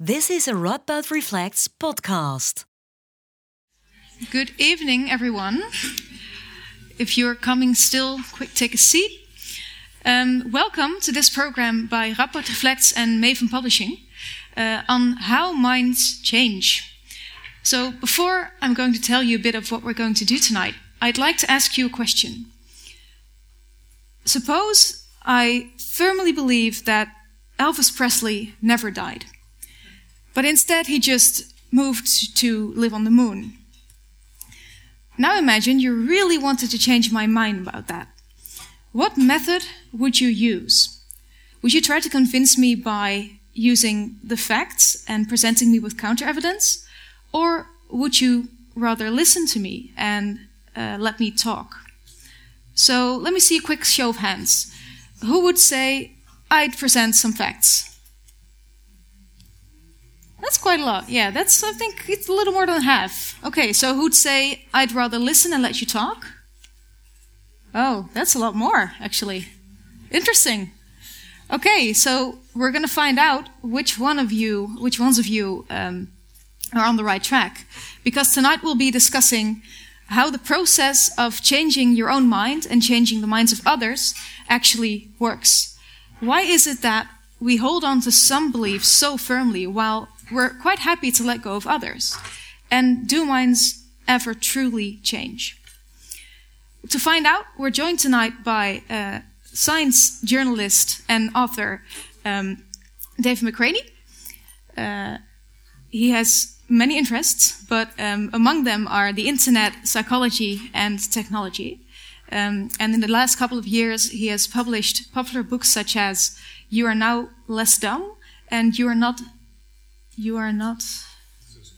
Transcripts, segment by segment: This is a Radboud Reflects podcast. Good evening, everyone. If you're coming still, quick, take a seat. Welcome to this program by Radboud Reflects and Maven Publishing on how minds change. So before I'm going to tell you a bit of what we're going to do tonight, I'd like to ask you a question. Suppose I firmly believe that Elvis Presley never died. But instead, he just moved to live on the moon. Now imagine you really wanted to change my mind about that. What method would you use? Would you try to convince me by using the facts and presenting me with counter-evidence? Or would you rather listen to me and let me talk? So let me see a quick show of hands. Who would say, I'd present some facts? That's quite a lot. Yeah, that's, I think, it's a little more than half. Okay, so who'd say, I'd rather listen and let you talk? Oh, that's a lot more, actually. Interesting. Okay, so we're going to find out which ones of you are on the right track. Because tonight we'll be discussing how the process of changing your own mind and changing the minds of others actually works. Why is it that we hold on to some beliefs so firmly while we're quite happy to let go of others? And do minds ever truly change? To find out, we're joined tonight by science journalist and author David McRaney. He has many interests, but among them are the internet, psychology, and technology. And in the last couple of years, he has published popular books such as You Are Now Less Dumb and You Are Not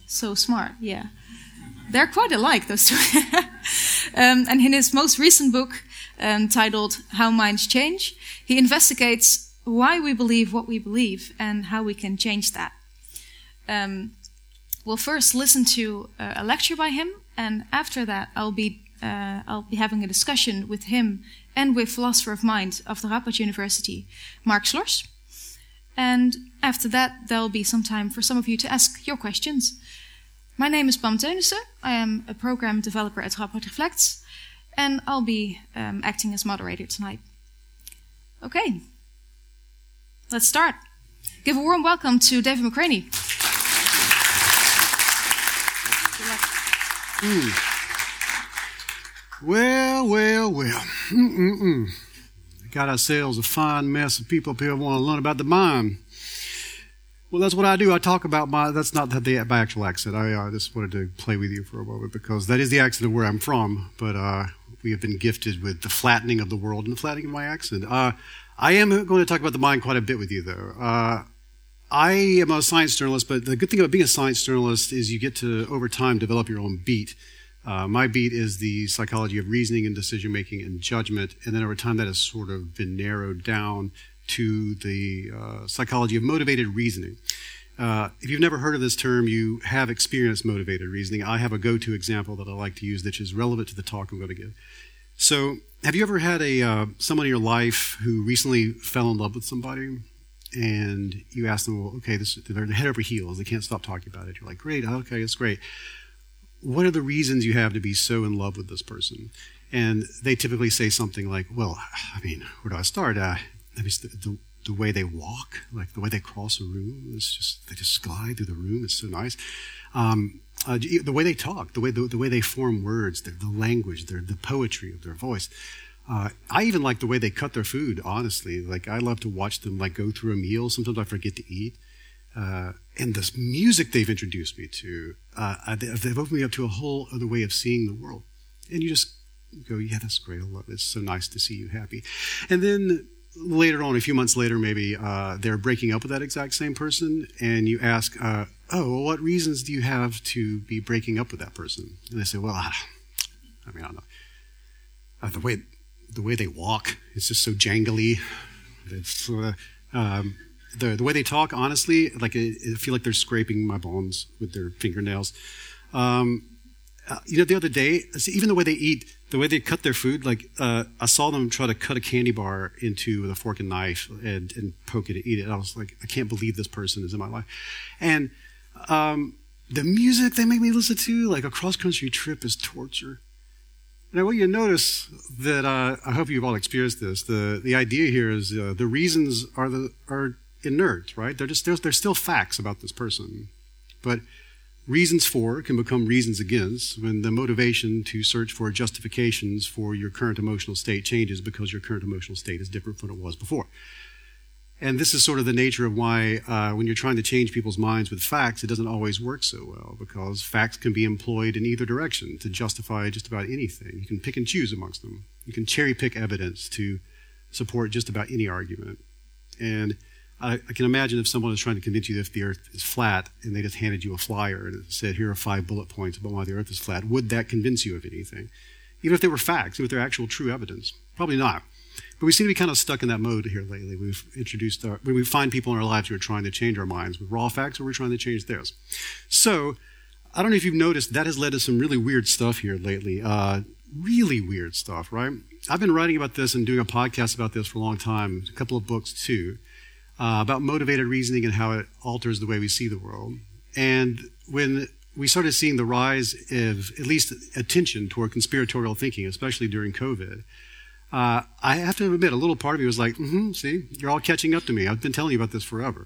So Smart. Yeah, they're quite alike, those two. And in his most recent book, titled How Minds Change, he investigates why we believe what we believe and how we can change that. We'll first listen to a lecture by him, and after that I'll be having a discussion with him and with philosopher of mind of the Radboud University, Mark Slors. And after that, there'll be some time for some of you to ask your questions. My name is Pam Teunissen. I am a program developer at Radboud Reflects, and I'll be acting as moderator tonight. Okay, let's start. Give a warm welcome to David McRaney. Well. We got ourselves a fine mess of people up here who want to learn about the mind. Well, that's what I do. I talk about my... That's not the actual accent. I just wanted to play with you for a moment because that is the accent of where I'm from. But we have been gifted with the flattening of the world and the flattening of my accent. I am going to talk about the mind quite a bit with you, though. I am a science journalist, but the good thing about being a science journalist is you get to, over time, develop your own beat. My beat is the psychology of reasoning and decision-making and judgment, and then over time that has sort of been narrowed down to the psychology of motivated reasoning. If you've never heard of this term, you have experienced motivated reasoning. I have a go-to example that I like to use that is relevant to the talk I'm going to give. So have you ever had someone in your life who recently fell in love with somebody? And you ask them, well, okay, they're head over heels. They can't stop talking about it. You're like, great, okay, it's great. What are the reasons you have to be so in love with this person? And they typically say something like, well, I mean, where do I start? I mean, the way they walk, like the way they cross a room, they just glide through the room. It's so nice. The way they talk, the way they form words, the language, the poetry of their voice. I even like the way they cut their food, honestly. Like, I love to watch them like go through a meal. Sometimes I forget to eat. And this music they've introduced me to, they've opened me up to a whole other way of seeing the world. And you just go, yeah, that's great. I love it. It's so nice to see you happy. And then later on, a few months later, maybe they're breaking up with that exact same person. And you ask, well, what reasons do you have to be breaking up with that person? And they say, well, I mean, I don't know. The way they walk, it's just so jangly. It's, The way they talk, honestly, like I feel like they're scraping my bones with their fingernails. The other day, even the way they eat, the way they cut their food, I saw them try to cut a candy bar into with a fork and knife and poke it and eat it. And I was like, I can't believe this person is in my life. And the music they make me listen to, like a cross-country trip, is torture. Now, what you notice that I hope you've all experienced this. The idea here is the reasons are inert, right? They're still facts about this person, but reasons for can become reasons against when the motivation to search for justifications for your current emotional state changes because your current emotional state is different from what it was before. And this is sort of the nature of why when you're trying to change people's minds with facts, it doesn't always work so well, because facts can be employed in either direction to justify just about anything. You can pick and choose amongst them. You can cherry pick evidence to support just about any argument. And I can imagine if someone is trying to convince you that the earth is flat and they just handed you a flyer and it said, here are 5 bullet points about why the earth is flat, would that convince you of anything? Even if they were facts, even if they're actual true evidence, probably not. But we seem to be kind of stuck in that mode here lately. We've introduced we find people in our lives who are trying to change our minds with raw facts, or we're trying to change theirs. So I don't know if you've noticed, that has led to some really weird stuff here lately. Really weird stuff, right? I've been writing about this and doing a podcast about this for a long time, a couple of books too, about motivated reasoning and how it alters the way we see the world. And when we started seeing the rise of at least attention toward conspiratorial thinking, especially during COVID, I have to admit, a little part of me was like, see, you're all catching up to me. I've been telling you about this forever.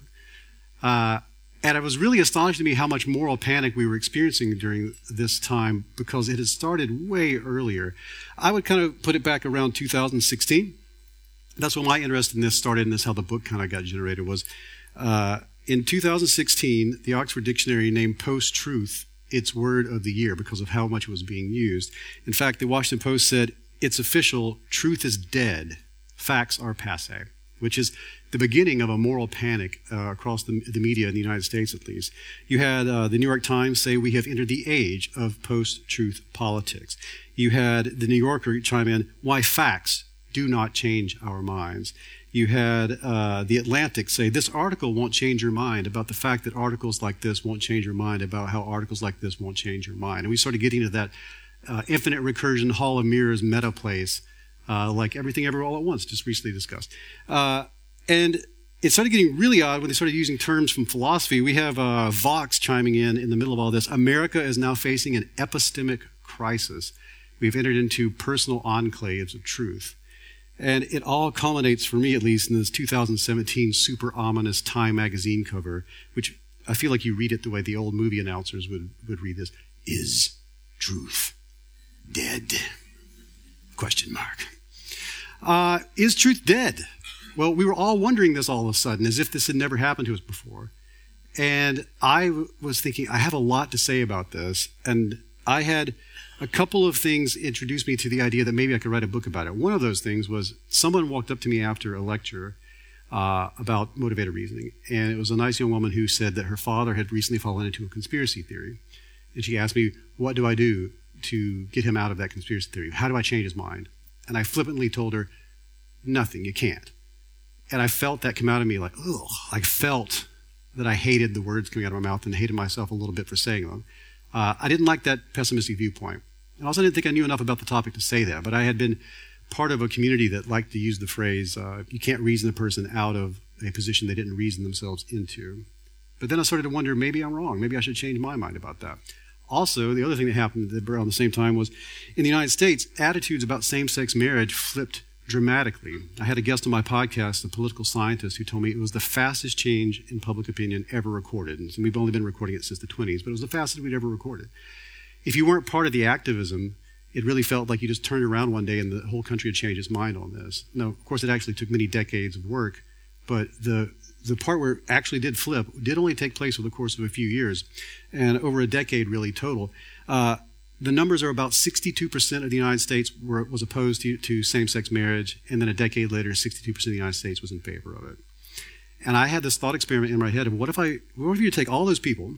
And it was really astonishing to me how much moral panic we were experiencing during this time, because it had started way earlier. I would kind of put it back around 2016. That's when my interest in this started, and that's how the book kind of got generated. Was in 2016, the Oxford Dictionary named post-truth its word of the year because of how much it was being used. In fact, the Washington Post said, it's official, truth is dead, facts are passé, which is the beginning of a moral panic across the media in the United States, at least. You had the New York Times say, we have entered the age of post-truth politics. You had the New Yorker chime in, why facts do not change our minds. You had the Atlantic say, this article won't change your mind about the fact that articles like this won't change your mind about how articles like this won't change your mind. And we started getting to that infinite recursion, Hall of Mirrors, meta place, like Everything Everywhere All at Once, just recently discussed. And it started getting really odd when they started using terms from philosophy. We have Vox chiming in the middle of all this. America is now facing an epistemic crisis. We've entered into personal enclaves of truth. And it all culminates, for me at least, in this 2017 super ominous Time magazine cover, which I feel like you read it the way the old movie announcers would read this. Is truth dead? Question mark. Is truth dead? Well, we were all wondering this all of a sudden, as if this had never happened to us before. And I was thinking, I have a lot to say about this. And I had a couple of things introduced me to the idea that maybe I could write a book about it. One of those things was someone walked up to me after a lecture about motivated reasoning. And it was a nice young woman who said that her father had recently fallen into a conspiracy theory. And she asked me, what do I do to get him out of that conspiracy theory? How do I change his mind? And I flippantly told her, nothing, you can't. And I felt that come out of me like, ugh. I felt that I hated the words coming out of my mouth and hated myself a little bit for saying them. I didn't like that pessimistic viewpoint. And also I didn't think I knew enough about the topic to say that, but I had been part of a community that liked to use the phrase, you can't reason a person out of a position they didn't reason themselves into. But then I started to wonder, maybe I'm wrong. Maybe I should change my mind about that. Also, the other thing that happened around the same time was, in the United States, attitudes about same-sex marriage flipped dramatically. I had a guest on my podcast, a political scientist, who told me it was the fastest change in public opinion ever recorded. And so we've only been recording it since the 1920s, but it was the fastest we'd ever recorded. If you weren't part of the activism, it really felt like you just turned around one day and the whole country had changed its mind on this. Now, of course, it actually took many decades of work, but the part where it actually did flip did only take place over the course of a few years, and over a decade really total. The numbers are about 62% of the United States was opposed to same-sex marriage, and then a decade later, 62% of the United States was in favor of it. And I had this thought experiment in my head of what if you take all those people,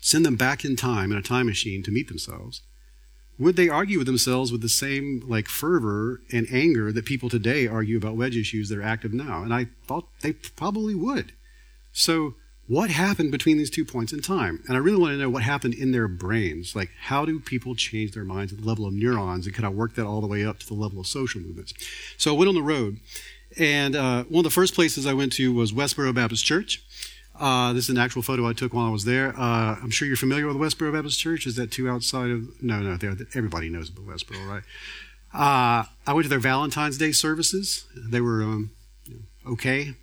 send them back in time in a time machine to meet themselves? Would they argue with themselves with the same fervor and anger that people today argue about wedge issues that are active now? And I thought they probably would. So what happened between these 2 points in time? And I really want to know what happened in their brains. Like, how do people change their minds at the level of neurons? And could I work that all the way up to the level of social movements? So I went on the road. And one of the first places I went to was Westboro Baptist Church. This is an actual photo I took while I was there. I'm sure you're familiar with Westboro Baptist Church. Is that too outside of... No, everybody knows about Westboro, right? I went to their Valentine's Day services. They were... okay.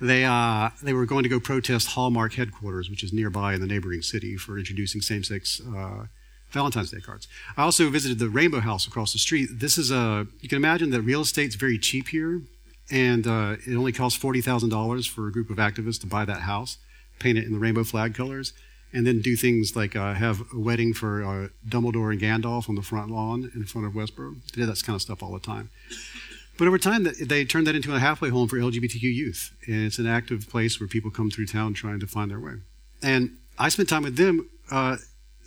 They were going to go protest Hallmark headquarters, which is nearby in the neighboring city, for introducing same-sex Valentine's Day cards. I also visited the Rainbow House across the street. This is a, you can imagine that real estate's very cheap here, and it only costs $40,000 for a group of activists to buy that house, paint it in the rainbow flag colors, and then do things like have a wedding for Dumbledore and Gandalf on the front lawn in front of Westboro. They did that kind of stuff all the time. But over time, they turned that into a halfway home for LGBTQ youth. And it's an active place where people come through town trying to find their way. And I spent time with them.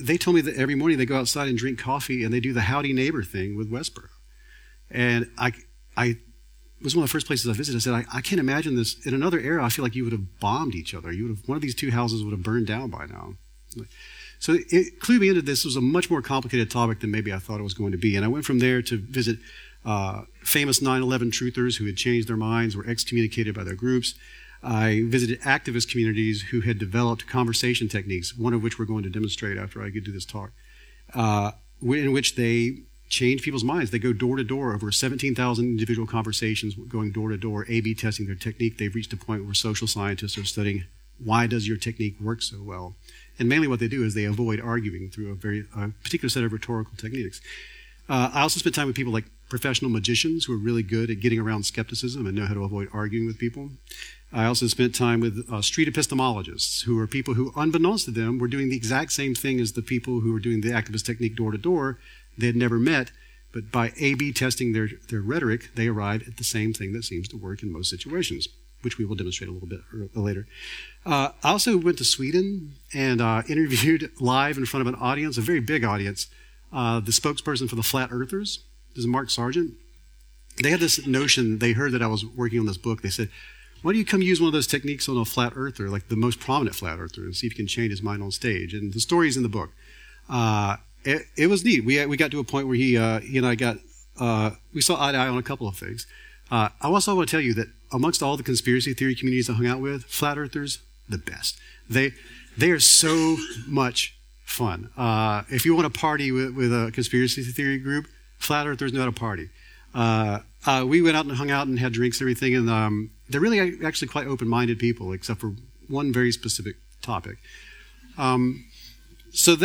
They told me that every morning they go outside and drink coffee, and they do the howdy neighbor thing with Westboro. And I was one of the first places I visited. I said, I can't imagine this. In another era, I feel like you would have bombed each other. One of these two houses would have burned down by now. So it clued me into this. It was a much more complicated topic than maybe I thought it was going to be. And I went from there to visit... famous 9/11 truthers who had changed their minds, were excommunicated by their groups. I visited activist communities who had developed conversation techniques, one of which we're going to demonstrate after I get to this talk, in which they change people's minds. They go door to door, over 17,000 individual conversations going door to door, A/B testing their technique. They've reached a point where social scientists are studying, why does your technique work so well? And mainly what they do is they avoid arguing through a particular set of rhetorical techniques. I also spent time with people like professional magicians who are really good at getting around skepticism and know how to avoid arguing with people. I also spent time with street epistemologists, who are people who, unbeknownst to them, were doing the exact same thing as the people who were doing the activist technique door to door. They had never met, but by A/B testing their rhetoric, they arrived at the same thing that seems to work in most situations, which we will demonstrate a little bit later. I also went to Sweden and interviewed live in front of an audience, a very big audience, the spokesperson for the Flat Earthers. This is Mark Sargent. They had this notion, they heard that I was working on this book. They said, why don't you come use one of those techniques on a flat earther, like the most prominent flat earther, and see if you can change his mind on stage. And the story's in the book. It was neat. We got to a point where he and I we saw eye to eye on a couple of things. I also want to tell you that amongst all the conspiracy theory communities I hung out with, flat earthers, the best. They are so much fun. If you want to party with a conspiracy theory group, flat earthers know how to party. We went out and hung out and had drinks and everything, and they're really actually quite open-minded people, except for one very specific topic. So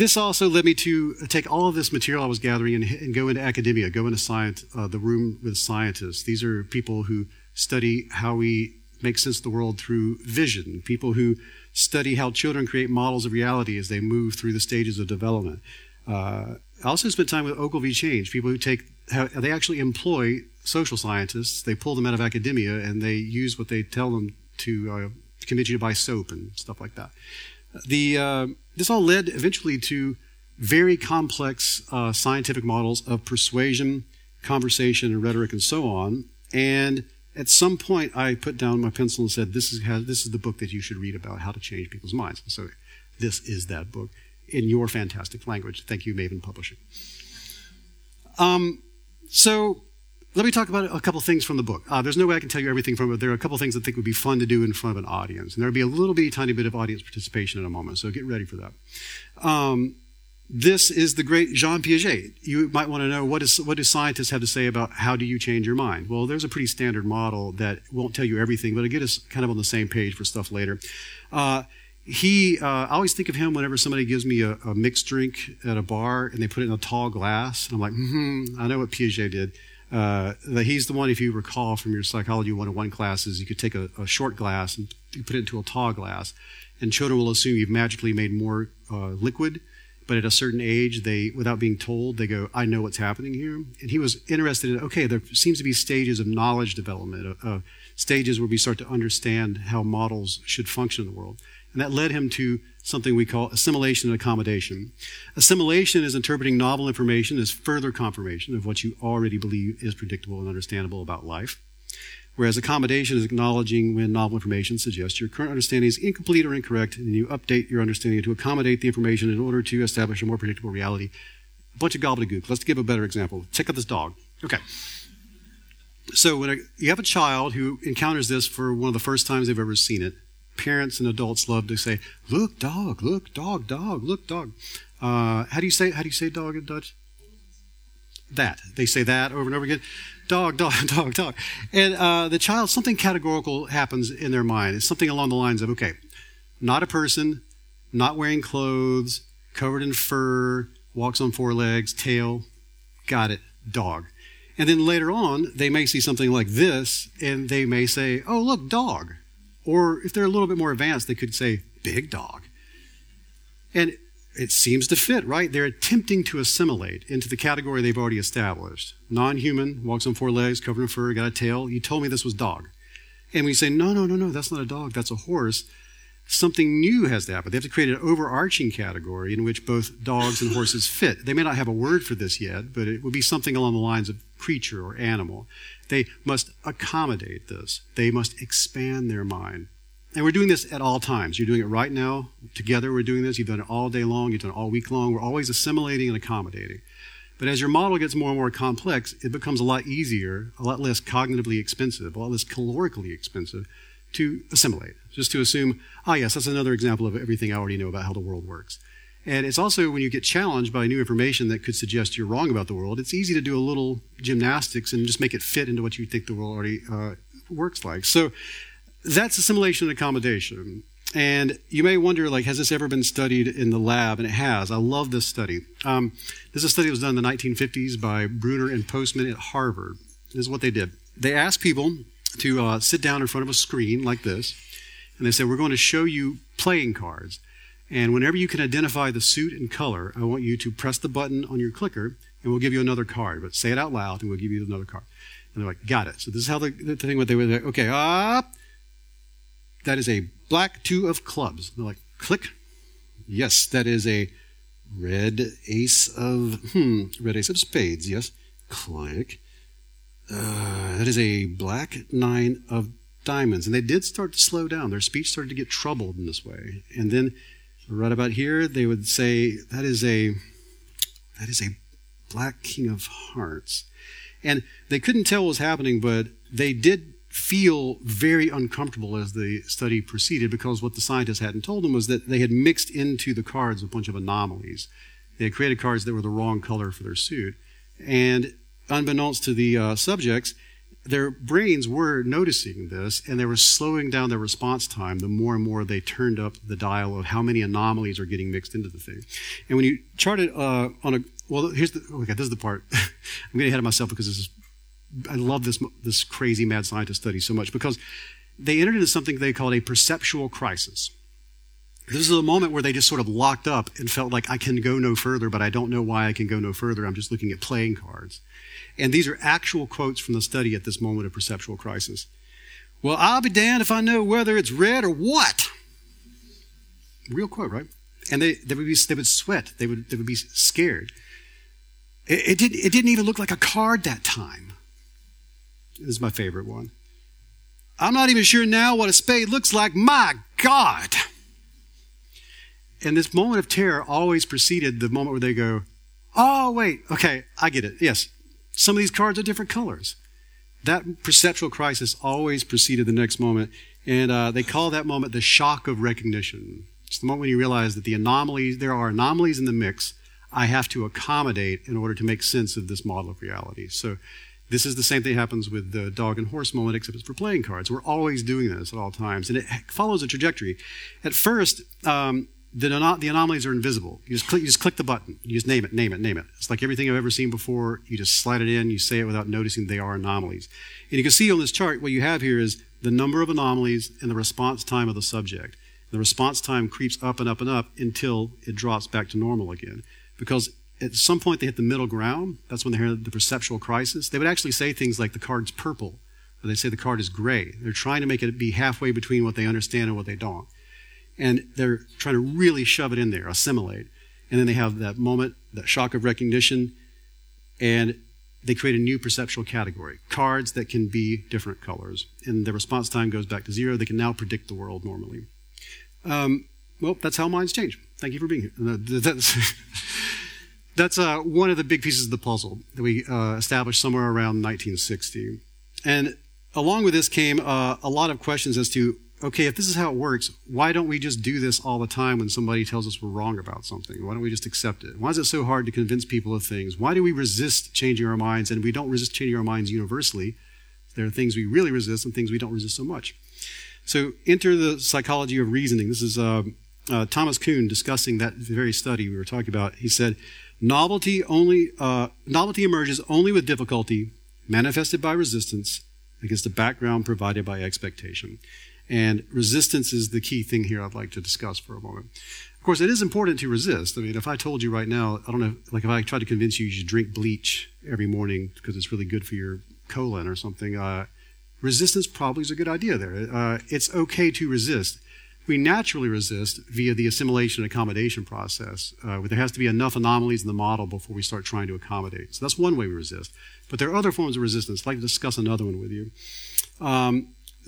this also led me to take all of this material I was gathering and go into academia, go into science, the room with scientists. These are people who study how we make sense of the world through vision, people who study how children create models of reality as they move through the stages of development. I also spent time with Ogilvy Change, people who they actually employ social scientists. They pull them out of academia and they use what they tell them to convince you to buy soap and stuff like that. This all led eventually to very complex scientific models of persuasion, conversation, and rhetoric, and so on. And at some point, I put down my pencil and said, "This is the book that you should read about how to change people's minds." So this is that book, in your fantastic language. Thank you, Maven Publishing. So let me talk about a couple things from the book. There's no way I can tell you everything from it, but there are a couple things I think would be fun to do in front of an audience. And there'll be a little bitty tiny bit of audience participation in a moment, so get ready for that. This is the great Jean Piaget. You might want to know, what do scientists have to say about how do you change your mind? Well, there's a pretty standard model that won't tell you everything, but it'll get us kind of on the same page for stuff later. I always think of him whenever somebody gives me a mixed drink at a bar and they put it in a tall glass. And I'm like, I know what Piaget did. He's the one, if you recall from your Psychology 101 classes, you could take a short glass and you put it into a tall glass. And children will assume you've magically made more liquid. But at a certain age, without being told, they go, I know what's happening here. And he was interested in, there seems to be stages of knowledge development, stages where we start to understand how models should function in the world. And that led him to something we call assimilation and accommodation. Assimilation is interpreting novel information as further confirmation of what you already believe is predictable and understandable about life. whereas accommodation is acknowledging when novel information suggests your current understanding is incomplete or incorrect, and you update your understanding to accommodate the information in order to establish a more predictable reality. A bunch of gobbledygook. Let's give a better example. Check out this dog. Okay. So when you have a child who encounters this for one of the first times they've ever seen it, parents and adults love to say, "Look, dog! Look, dog! Dog! Look, dog!" How do you say dog in Dutch? That. They say that over and over again. Dog, dog, dog, dog. And the child, something categorical happens in their mind. It's something along the lines of, okay, not a person, not wearing clothes, covered in fur, walks on four legs, tail, got it, dog. And then later on, they may see something like this, and they may say, oh, look, dog. Or if they're a little bit more advanced, they could say, big dog. And it seems to fit, right? They're attempting to assimilate into the category they've already established. Non-human, walks on four legs, covered in fur, got a tail. You told me this was dog. And we say, no, that's not a dog, that's a horse. Something new has to happen. They have to create an overarching category in which both dogs and horses fit. They may not have a word for this yet, but it would be something along the lines of creature or animal. They must accommodate this. They must expand their mind. And we're doing this at all times. You're doing it right now. Together we're doing this. You've done it all day long. You've done it all week long. We're always assimilating and accommodating. But as your model gets more and more complex, it becomes a lot easier, a lot less cognitively expensive, a lot less calorically expensive to assimilate. Just to assume, yes, that's another example of everything I already know about how the world works. And it's also when you get challenged by new information that could suggest you're wrong about the world, it's easy to do a little gymnastics and just make it fit into what you think the world already works like. So that's assimilation and accommodation. And you may wonder, like, has this ever been studied in the lab? And it has. I love this study. This is a study that was done in the 1950s by Bruner and Postman at Harvard. This is what they did. They asked people to sit down in front of a screen like this, and they said, we're going to show you playing cards. And whenever you can identify the suit and color, I want you to press the button on your clicker, and we'll give you another card. But say it out loud, and we'll give you another card. And they're like, got it. So this is how the thing went. They were like, okay, up. That is a black 2 of clubs. They're like, click. Yes, that is a red ace of spades. Yes, click. That is a black 9 of diamonds. And they did start to slow down. Their speech started to get troubled in this way. And then right about here, they would say, that is a black king of hearts. And they couldn't tell what was happening, but they did feel very uncomfortable as the study proceeded, because what the scientists hadn't told them was that they had mixed into the cards a bunch of anomalies. They had created cards that were the wrong color for their suit. And unbeknownst to the subjects, their brains were noticing this, and they were slowing down their response time the more and more they turned up the dial of how many anomalies are getting mixed into the thing. And when you charted this is the part. I'm getting ahead of myself because I love this crazy mad scientist study so much, because they entered into something they called a perceptual crisis. This is a moment where they just sort of locked up and felt like, I can go no further, but I don't know why I can go no further. I'm just looking at playing cards. And these are actual quotes from the study at this moment of perceptual crisis. Well, I'll be damned if I know whether it's red or what. Real quote, right? And they would sweat. They would be scared. It didn't even look like a card that time. This is my favorite one. I'm not even sure now what a spade looks like. My God. And this moment of terror always preceded the moment where they go, oh, wait, okay, I get it. Yes, some of these cards are different colors. That perceptual crisis always preceded the next moment. And they call that moment the shock of recognition. It's the moment when you realize that there are anomalies in the mix I have to accommodate in order to make sense of this model of reality. So this is the same thing that happens with the dog and horse moment, except it's for playing cards. We're always doing this at all times, and it follows a trajectory. At first, the anomalies are invisible. You just click the button. You just name it. It's like everything I've ever seen before. You just slide it in. You say it without noticing they are anomalies. And you can see on this chart what you have here is the number of anomalies and the response time of the subject. The response time creeps up and up and up until it drops back to normal again. Because at some point they hit the middle ground. That's when they hear the perceptual crisis. They would actually say things like the card's purple, or they say the card is gray. They're trying to make it be halfway between what they understand and what they don't. And they're trying to really shove it in there, assimilate. And then they have that moment, that shock of recognition, and they create a new perceptual category, cards that can be different colors. And the response time goes back to zero. They can now predict the world normally. Well, that's how minds change. Thank you for being here. That's one of the big pieces of the puzzle that we established somewhere around 1960. And along with this came a lot of questions as to, okay, if this is how it works, why don't we just do this all the time when somebody tells us we're wrong about something? Why don't we just accept it? Why is it so hard to convince people of things? Why do we resist changing our minds? And we don't resist changing our minds universally. There are things we really resist and things we don't resist so much. So enter the psychology of reasoning. This is Thomas Kuhn discussing that very study we were talking about. He said, novelty emerges only with difficulty manifested by resistance against a background provided by expectation. And resistance is the key thing here I'd like to discuss for a moment. Of course, it is important to resist. I mean, if I told you right now, I don't know, like if I tried to convince you you should drink bleach every morning because it's really good for your colon or something, resistance probably is a good idea there. It's okay to resist. We naturally resist via the assimilation and accommodation process. There has to be enough anomalies in the model before we start trying to accommodate. So that's one way we resist. But there are other forms of resistance. I'd like to discuss another one with you.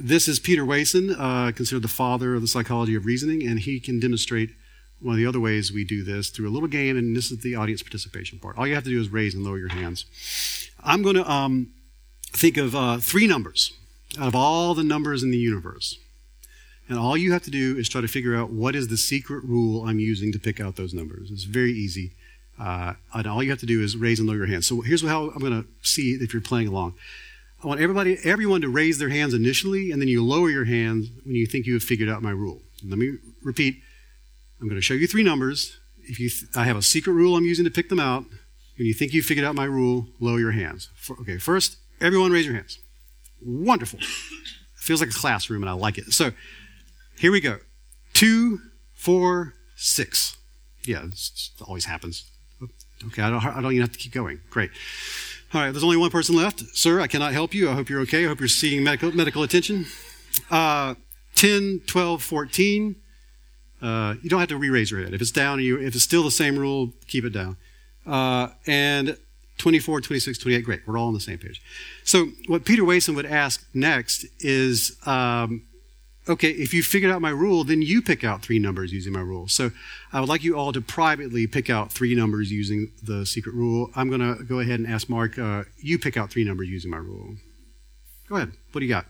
This is Peter Wason, considered the father of the psychology of reasoning, and he can demonstrate one of the other ways we do this through a little game, and this is the audience participation part. All you have to do is raise and lower your hands. I'm going to think of three numbers out of all the numbers in the universe. And all you have to do is try to figure out what is the secret rule I'm using to pick out those numbers. It's very easy. And all you have to do is raise and lower your hands. So here's how I'm going to see if you're playing along. I want everyone to raise their hands initially, and then you lower your hands when you think you have figured out my rule. Let me repeat. I'm going to show you three numbers. If you I have a secret rule I'm using to pick them out. When you think you figured out my rule, lower your hands. Okay, first, everyone raise your hands. Wonderful. It feels like a classroom, and I like it. So here we go. 2, 4, 6. Yeah, this always happens. Okay, I don't even have to keep going. Great. All right, there's only one person left. Sir, I cannot help you. I hope you're okay. I hope you're seeking medical attention. 10, 12, 14. You don't have to re-raise your head. If it's down, if it's still the same rule, keep it down. And 24, 26, 28, great. We're all on the same page. So what Peter Wason would ask next is, okay, if you figured out my rule, then you pick out three numbers using my rule. So I would like you all to privately pick out three numbers using the secret rule. I'm going to go ahead and ask Mark, you pick out three numbers using my rule. Go ahead. What do you got?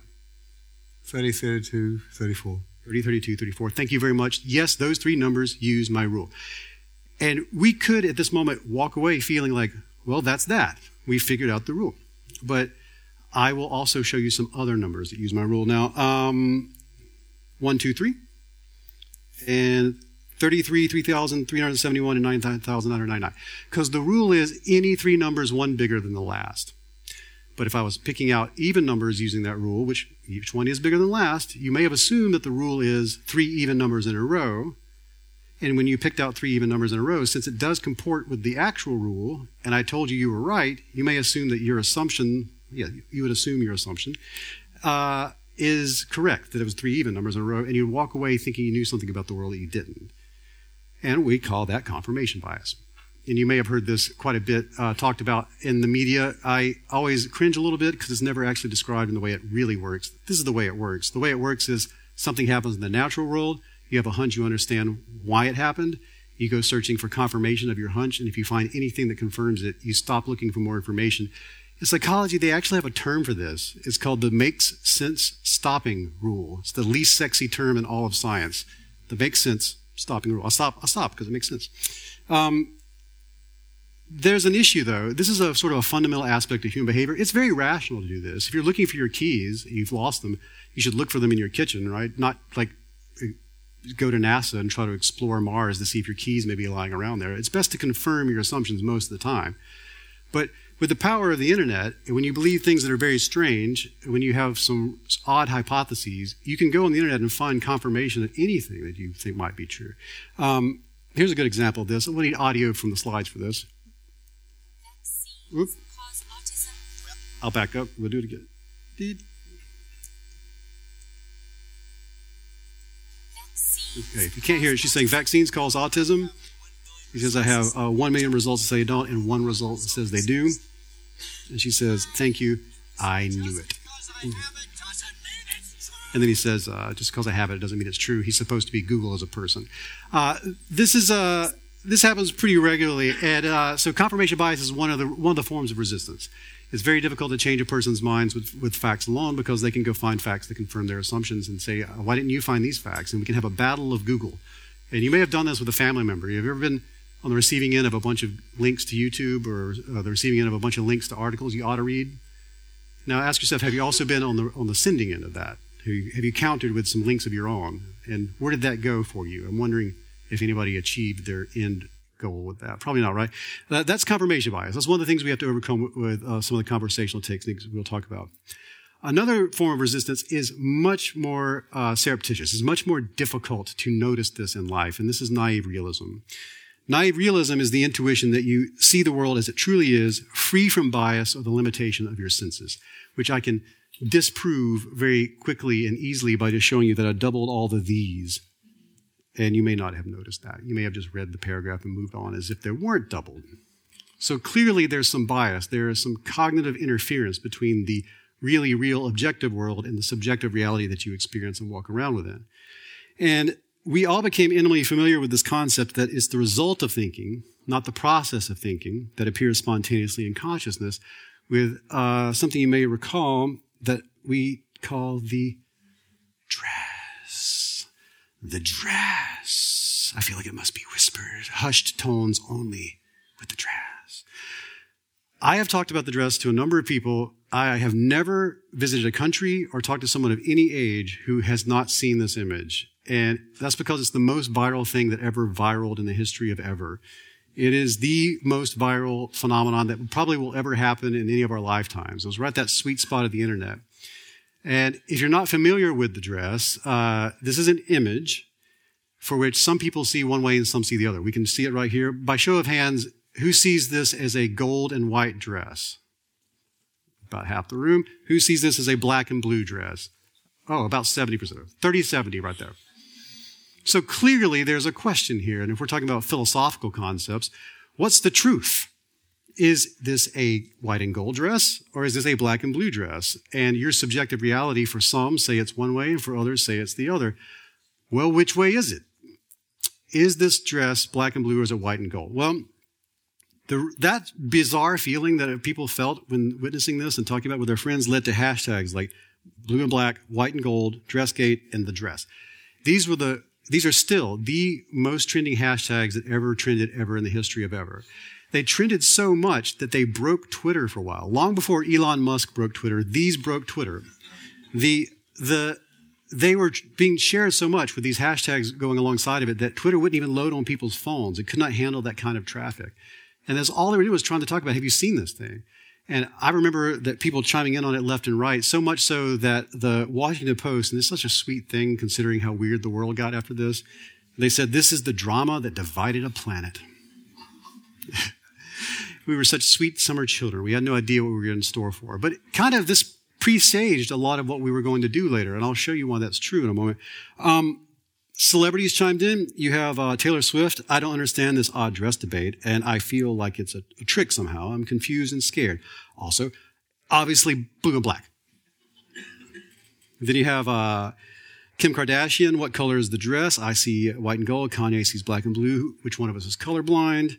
30, 32, 34. 30, 32, 34. Thank you very much. Yes, those three numbers use my rule. And we could, at this moment, walk away feeling like, well, that's that. We figured out the rule. But I will also show you some other numbers that use my rule. Now, 1, 2, 3, and 33, 3,371, and 9,999. Because the rule is any three numbers, one bigger than the last. But if I was picking out even numbers using that rule, which each one is bigger than last, you may have assumed that the rule is three even numbers in a row. And when you picked out three even numbers in a row, since it does comport with the actual rule, and I told you you were right, you may assume that your assumption, is correct, that it was three even numbers in a row, and you'd walk away thinking you knew something about the world that you didn't. And we call that confirmation bias. And you may have heard this quite a bit talked about in the media. I always cringe a little bit because it's never actually described in the way it really works. This is the way it works. The way it works is something happens in the natural world. You have a hunch, you understand why it happened. You go searching for confirmation of your hunch, and if you find anything that confirms it, you stop looking for more information. In psychology, they actually have a term for this. It's called the makes sense stopping rule. It's the least sexy term in all of science. The makes sense stopping rule. I'll stop because it makes sense. There's an issue, though. This is a sort of a fundamental aspect of human behavior. It's very rational to do this. If you're looking for your keys, you've lost them, you should look for them in your kitchen, right? Not like go to NASA and try to explore Mars to see if your keys may be lying around there. It's best to confirm your assumptions most of the time. But with the power of the internet, when you believe things that are very strange, when you have some odd hypotheses, you can go on the internet and find confirmation of anything that you think might be true. Here's a good example of this. I'm going to need audio from the slides for this. Oops. I'll back up. We'll do it again. Okay, if you can't hear it, she's saying vaccines cause autism. Because I have 1 million results that say they don't and one result that says they do. And she says, "Thank you, I knew it." And then he says, just because I have it, it doesn't mean it's true. He's supposed to be Google as a person. This happens pretty regularly. And so confirmation bias is one of the forms of resistance. It's very difficult to change a person's minds with facts alone, because they can go find facts that confirm their assumptions and say, why didn't you find these facts? And we can have a battle of Google. And you may have done this with a family member. Have you ever been on the receiving end of a bunch of links to YouTube, or the receiving end of a bunch of links to articles you ought to read? Now ask yourself, have you also been on the sending end of that? Have you countered with some links of your own? And where did that go for you? I'm wondering if anybody achieved their end goal with that. Probably not, right? That's confirmation bias. That's one of the things we have to overcome with some of the conversational techniques we'll talk about. Another form of resistance is much more surreptitious. It's much more difficult to notice this in life, and this is naive realism. Naive realism is the intuition that you see the world as it truly is, free from bias or the limitation of your senses, which I can disprove very quickly and easily by just showing you that I doubled all the these. And you may not have noticed that. You may have just read the paragraph and moved on as if they weren't doubled. So clearly there's some bias. There is some cognitive interference between the really real objective world and the subjective reality that you experience and walk around within. And we all became intimately familiar with this concept that it's the result of thinking, not the process of thinking, that appears spontaneously in consciousness, with something you may recall that we call the dress. The dress. I feel like it must be whispered, hushed tones only with the dress. I have talked about the dress to a number of people. I have never visited a country or talked to someone of any age who has not seen this image. And that's because it's the most viral thing that ever viraled in the history of ever. It is the most viral phenomenon that probably will ever happen in any of our lifetimes. It was right at that sweet spot of the internet. And if you're not familiar with the dress, this is an image for which some people see one way and some see the other. We can see it right here. By show of hands, who sees this as a gold and white dress? About half the room. Who sees this as a black and blue dress? Oh, about 70%. 30-70 right there. So clearly there's a question here, and if we're talking about philosophical concepts, what's the truth? Is this a white and gold dress, or is this a black and blue dress? And your subjective reality, for some, say it's one way, and for others, say it's the other. Well, which way is it? Is this dress black and blue, or is it white and gold? Well, that bizarre feeling that people felt when witnessing this and talking about it with their friends led to hashtags like blue and black, white and gold, dressgate, and the dress. These are still the most trending hashtags that ever trended ever in the history of ever. They trended so much that they broke Twitter for a while. Long before Elon Musk broke Twitter, these broke Twitter. They were being shared so much with these hashtags going alongside of it that Twitter wouldn't even load on people's phones. It could not handle that kind of traffic. And that's all they were doing was trying to talk about, have you seen this thing? And I remember that people chiming in on it left and right, so much so that the Washington Post, and it's such a sweet thing considering how weird the world got after this, they said, this is the drama that divided a planet. We were such sweet summer children. We had no idea what we were in store for. But kind of this presaged a lot of what we were going to do later, and I'll show you why that's true in a moment. Celebrities chimed in. You have Taylor Swift. I don't understand this odd dress debate, and I feel like it's a trick somehow. I'm confused and scared. Also, obviously, blue and black. Then you have Kim Kardashian. What color is the dress? I see white and gold. Kanye sees black and blue. Which one of us is colorblind?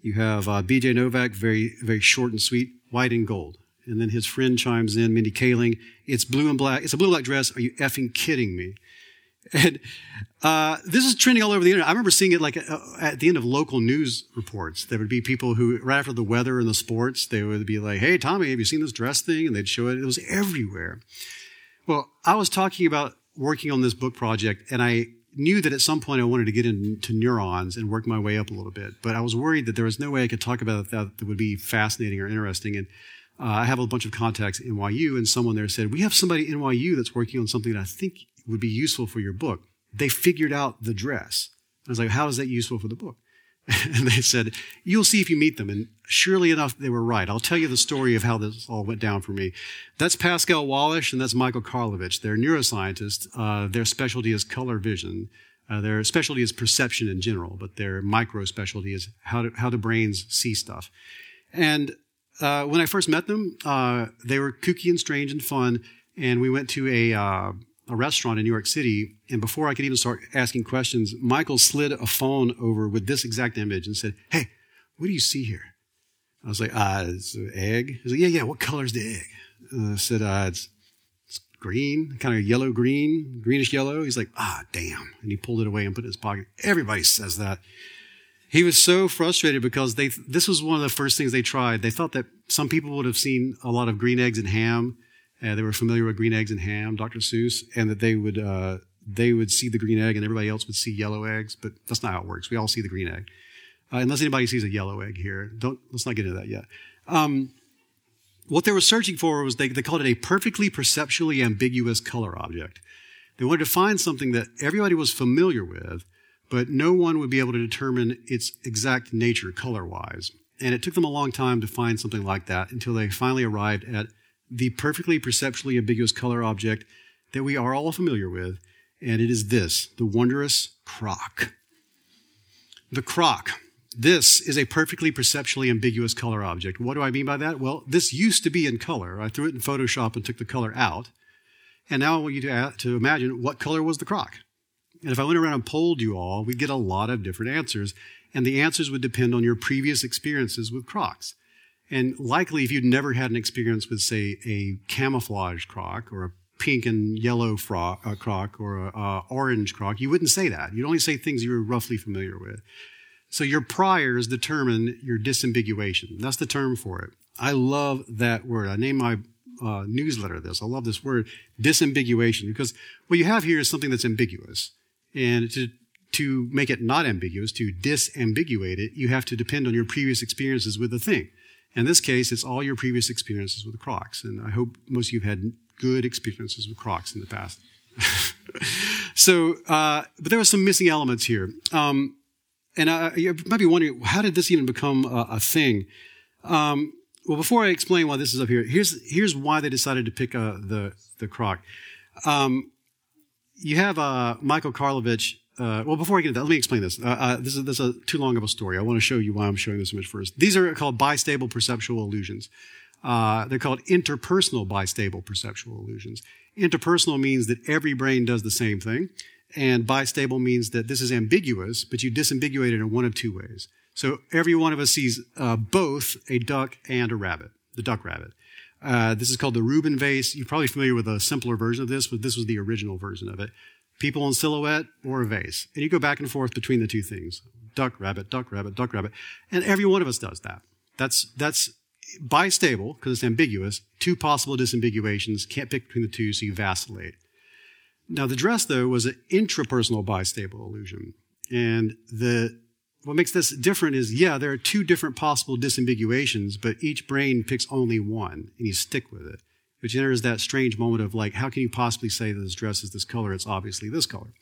You have BJ Novak, very, very short and sweet, white and gold. And then his friend chimes in, Mindy Kaling. It's blue and black. It's a blue and black dress. Are you effing kidding me? And this is trending all over the internet. I remember seeing it like at the end of local news reports. There would be people who, right after the weather and the sports, they would be like, hey, Tommy, have you seen this dress thing? And they'd show it. It was everywhere. Well, I was talking about working on this book project, and I knew that at some point I wanted to get into neurons and work my way up a little bit. But I was worried that there was no way I could talk about it that would be fascinating or interesting. And I have a bunch of contacts at NYU, and someone there said, we have somebody at NYU that's working on something that I think would be useful for your book. They figured out the dress. I was like, how is that useful for the book? And they said, you'll see if you meet them. And surely enough, they were right. I'll tell you the story of how this all went down for me. That's Pascal Wallish, and that's Michael Karlovich. They're neuroscientists. Their specialty is color vision. Their specialty is perception in general, but their micro specialty is how do brains see stuff. And When I first met them, they were kooky and strange and fun, and we went to a restaurant in New York City, and before I could even start asking questions, Michael slid a phone over with this exact image and said, "Hey, what do you see here?" I was like, "It's an egg." He's like, "Yeah, what color's the egg?" I said, it's green, kind of yellow-green, greenish-yellow. He's like, "Damn." And he pulled it away and put it in his pocket. Everybody says that. He was so frustrated because this was one of the first things they tried. They thought that some people would have seen a lot of green eggs and ham. They were familiar with green eggs and ham, Dr. Seuss, and that they would see the green egg and everybody else would see yellow eggs. But that's not how it works. We all see the green egg. Unless anybody sees a yellow egg here. Let's not get into that yet. What they were searching for was they called it a perfectly perceptually ambiguous color object. They wanted to find something that everybody was familiar with, but no one would be able to determine its exact nature color-wise. And it took them a long time to find something like that until they finally arrived at the perfectly perceptually ambiguous color object that we are all familiar with, and it is this, the wondrous croc. The croc. This is a perfectly perceptually ambiguous color object. What do I mean by that? Well, this used to be in color. I threw it in Photoshop and took the color out. And now I want you to imagine what color was the croc. And if I went around and polled you all, we'd get a lot of different answers. And the answers would depend on your previous experiences with crocs. And likely if you'd never had an experience with, say, a camouflage croc or a pink and yellow croc or an orange croc, you wouldn't say that. You'd only say things you were roughly familiar with. So your priors determine your disambiguation. That's the term for it. I love that word. I named my newsletter this. I love this word, disambiguation, because what you have here is something that's ambiguous. And to make it not ambiguous, to disambiguate it, you have to depend on your previous experiences with the thing. In this case, it's all your previous experiences with crocs. And I hope most of you have had good experiences with crocs in the past. But there were some missing elements here. And you might be wondering, how did this even become a thing? Well, before I explain why this is up here, here's why they decided to pick the croc. You have Michael Karlovich. Well, before I get into that, let me explain this. This is too long of a story. I want to show you why I'm showing this image first. These are called bistable perceptual illusions. They're called interpersonal bistable perceptual illusions. Interpersonal means that every brain does the same thing. And bistable means that this is ambiguous, but you disambiguate it in one of two ways. So every one of us sees both a duck and a rabbit, the duck rabbit. This is called the Rubin vase. You're probably familiar with a simpler version of this, but this was the original version of it. People in silhouette or a vase. And you go back and forth between the two things, duck, rabbit, duck, rabbit, duck, rabbit. And every one of us does that. That's bistable because it's ambiguous. Two possible disambiguations. Can't pick between the two, so you vacillate. Now, the dress, though, was an intrapersonal bistable illusion. And what makes this different is, yeah, there are two different possible disambiguations, but each brain picks only one, and you stick with it, which enters that strange moment of, like, how can you possibly say that this dress is this color? It's obviously this color.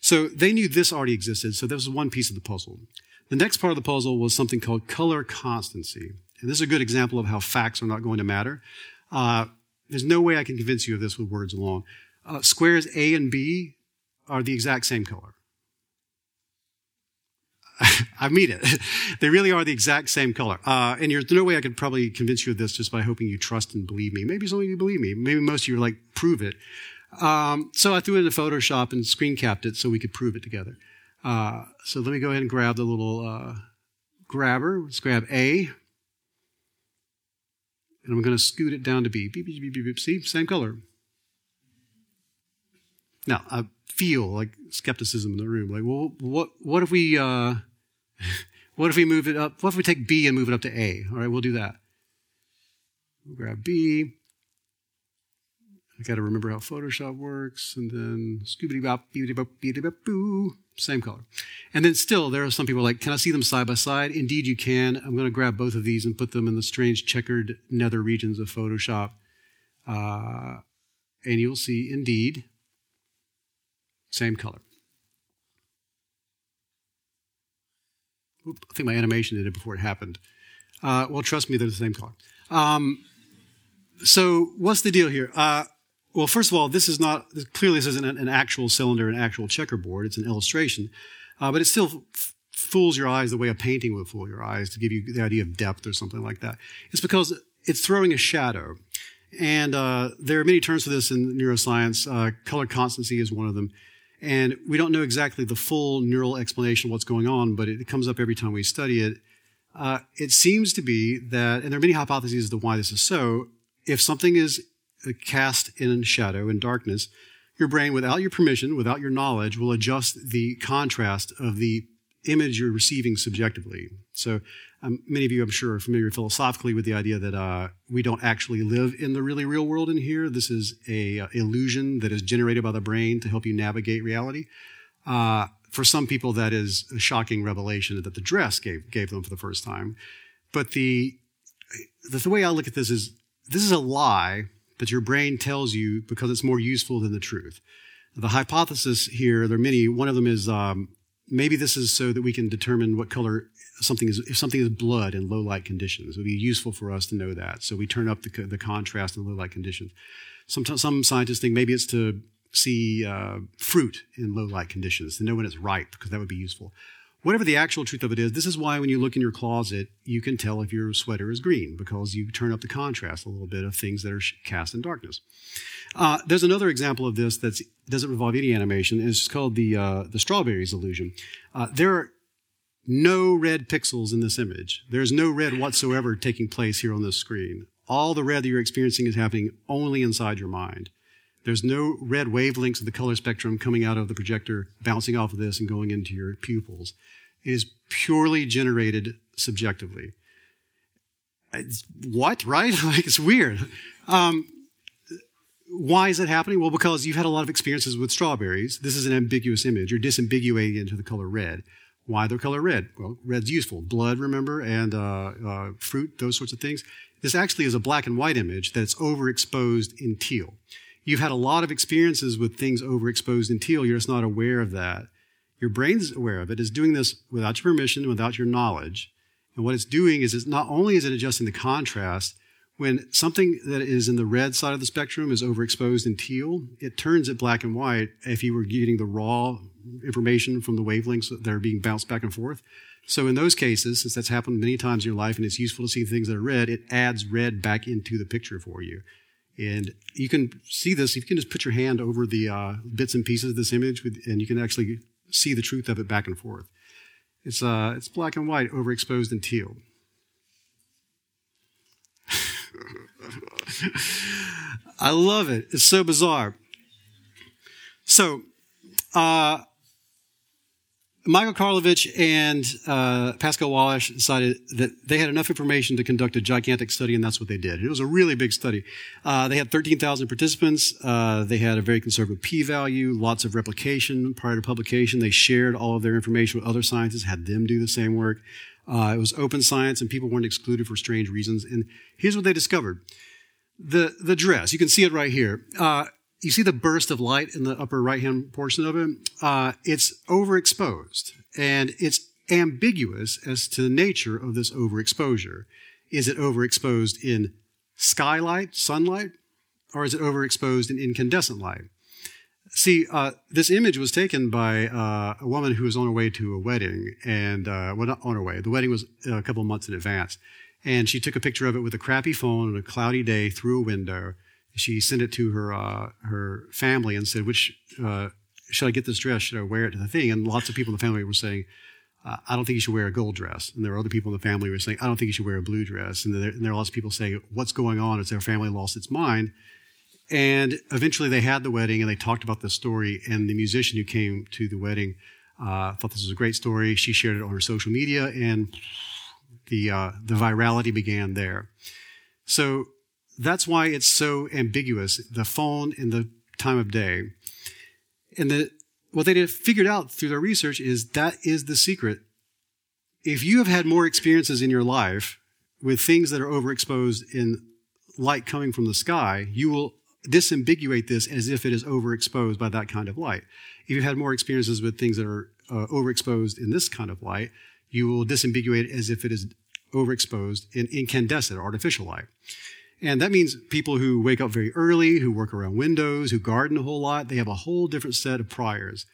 So they knew this already existed, so that was one piece of the puzzle. The next part of the puzzle was something called color constancy. And this is a good example of how facts are not going to matter. There's no way I can convince you of this with words alone. Squares A and B are the exact same color. I mean it. They really are the exact same color. And there's no way I could probably convince you of this just by hoping you trust and believe me. Maybe some of you believe me. Maybe most of you are like, prove it. So I threw it into Photoshop and screen capped it so we could prove it together. So let me go ahead and grab the little grabber. Let's grab A. And I'm going to scoot it down to B. Beep, beep, beep, beep, beep. See? Same color. Now, I feel like skepticism in the room. Like, well, what if we move it up? What if we take B and move it up to A? All right, we'll do that. We'll grab B. I got to remember how Photoshop works. And then scoobity-bop, beauty-bop, beauty-bop, boo. Same color. And then still, there are some people like, can I see them side by side? Indeed, you can. I'm going to grab both of these and put them in the strange checkered nether regions of Photoshop. And you'll see, indeed, same color. I think my animation did it before it happened. Well, trust me, they're the same color. So what's the deal here? Well, first of all, this isn't an actual cylinder, an actual checkerboard. It's an illustration. But it's still fools your eyes the way a painting would fool your eyes to give you the idea of depth or something like that. It's because it's throwing a shadow. And there are many terms for this in neuroscience. Color constancy is one of them. And we don't know exactly the full neural explanation of what's going on, but it comes up every time we study it. It seems to be that, and there are many hypotheses as to why this is so, if something is cast in shadow, in darkness, your brain, without your permission, without your knowledge, will adjust the contrast of the image you're receiving subjectively. So many of you, I'm sure, are familiar philosophically with the idea that we don't actually live in the really real world in here. This is an illusion that is generated by the brain to help you navigate reality. For some people, that is a shocking revelation that the dress gave them for the first time. But the way I look at this is a lie that your brain tells you because it's more useful than the truth. The hypothesis here, there are many. One of them is maybe this is so that we can determine what color something is. If something is blood in low light conditions, it would be useful for us to know that. So we turn up the contrast in low light conditions. Some scientists think maybe it's to see fruit in low light conditions, to know when it's ripe, because that would be useful. Whatever the actual truth of it is, this is why when you look in your closet, you can tell if your sweater is green, because you turn up the contrast a little bit of things that are cast in darkness. There's another example of this that doesn't involve any animation, and it's called the strawberries illusion. There are no red pixels in this image. There's no red whatsoever taking place here on this screen. All the red that you're experiencing is happening only inside your mind. There's no red wavelengths of the color spectrum coming out of the projector, bouncing off of this and going into your pupils. It is purely generated subjectively. It's, what, right? Like, it's weird. Why is it happening? Well, because you've had a lot of experiences with strawberries. This is an ambiguous image. You're disambiguating into the color red. Why the color red? Well, red's useful. Blood, remember, and fruit, those sorts of things. This actually is a black and white image that's overexposed in teal. You've had a lot of experiences with things overexposed in teal. You're just not aware of that. Your brain's aware of it. It's doing this without your permission, without your knowledge. And what it's doing is it's not only is it adjusting the contrast, when something that is in the red side of the spectrum is overexposed in teal, it turns it black and white if you were getting the raw information from the wavelengths that are being bounced back and forth. So in those cases, since that's happened many times in your life and it's useful to see things that are red, it adds red back into the picture for you. And you can see this. You can just put your hand over the bits and pieces of this image, and you can actually see the truth of it back and forth. It's black and white, overexposed in teal. I love it. It's so bizarre. So, Michael Karlovich and Pascal Wallace decided that they had enough information to conduct a gigantic study, and that's what they did. It was a really big study. They had 13,000 participants. They had a very conservative p-value, lots of replication prior to publication. They shared all of their information with other scientists, had them do the same work. It was open science, and people weren't excluded for strange reasons. And here's what they discovered. The dress, you can see it right here. You see the burst of light in the upper right-hand portion of it? It's overexposed, and it's ambiguous as to the nature of this overexposure. Is it overexposed in skylight, sunlight, or is it overexposed in incandescent light? See, this image was taken by a woman who was on her way to a wedding, and well, not on her way. The wedding was a couple of months in advance, and she took a picture of it with a crappy phone on a cloudy day through a window. She sent it to her family and said, "Which should I get this dress? Should I wear it to the thing?" And lots of people in the family were saying, "I don't think you should wear a gold dress." And there were other people in the family who were saying, "I don't think you should wear a blue dress." And there were lots of people saying, "What's going on?" It's their family lost its mind. And eventually they had the wedding and they talked about this story. And the musician who came to the wedding thought this was a great story. She shared it on her social media, and the virality began there. So that's why it's so ambiguous, the phone and the time of day. And what they figured out through their research is that is the secret. If you have had more experiences in your life with things that are overexposed in light coming from the sky, you will disambiguate this as if it is overexposed by that kind of light. If you've had more experiences with things that are overexposed in this kind of light, you will disambiguate it as if it is overexposed in incandescent, artificial light. And that means people who wake up very early, who work around windows, who garden a whole lot, they have a whole different set of priors.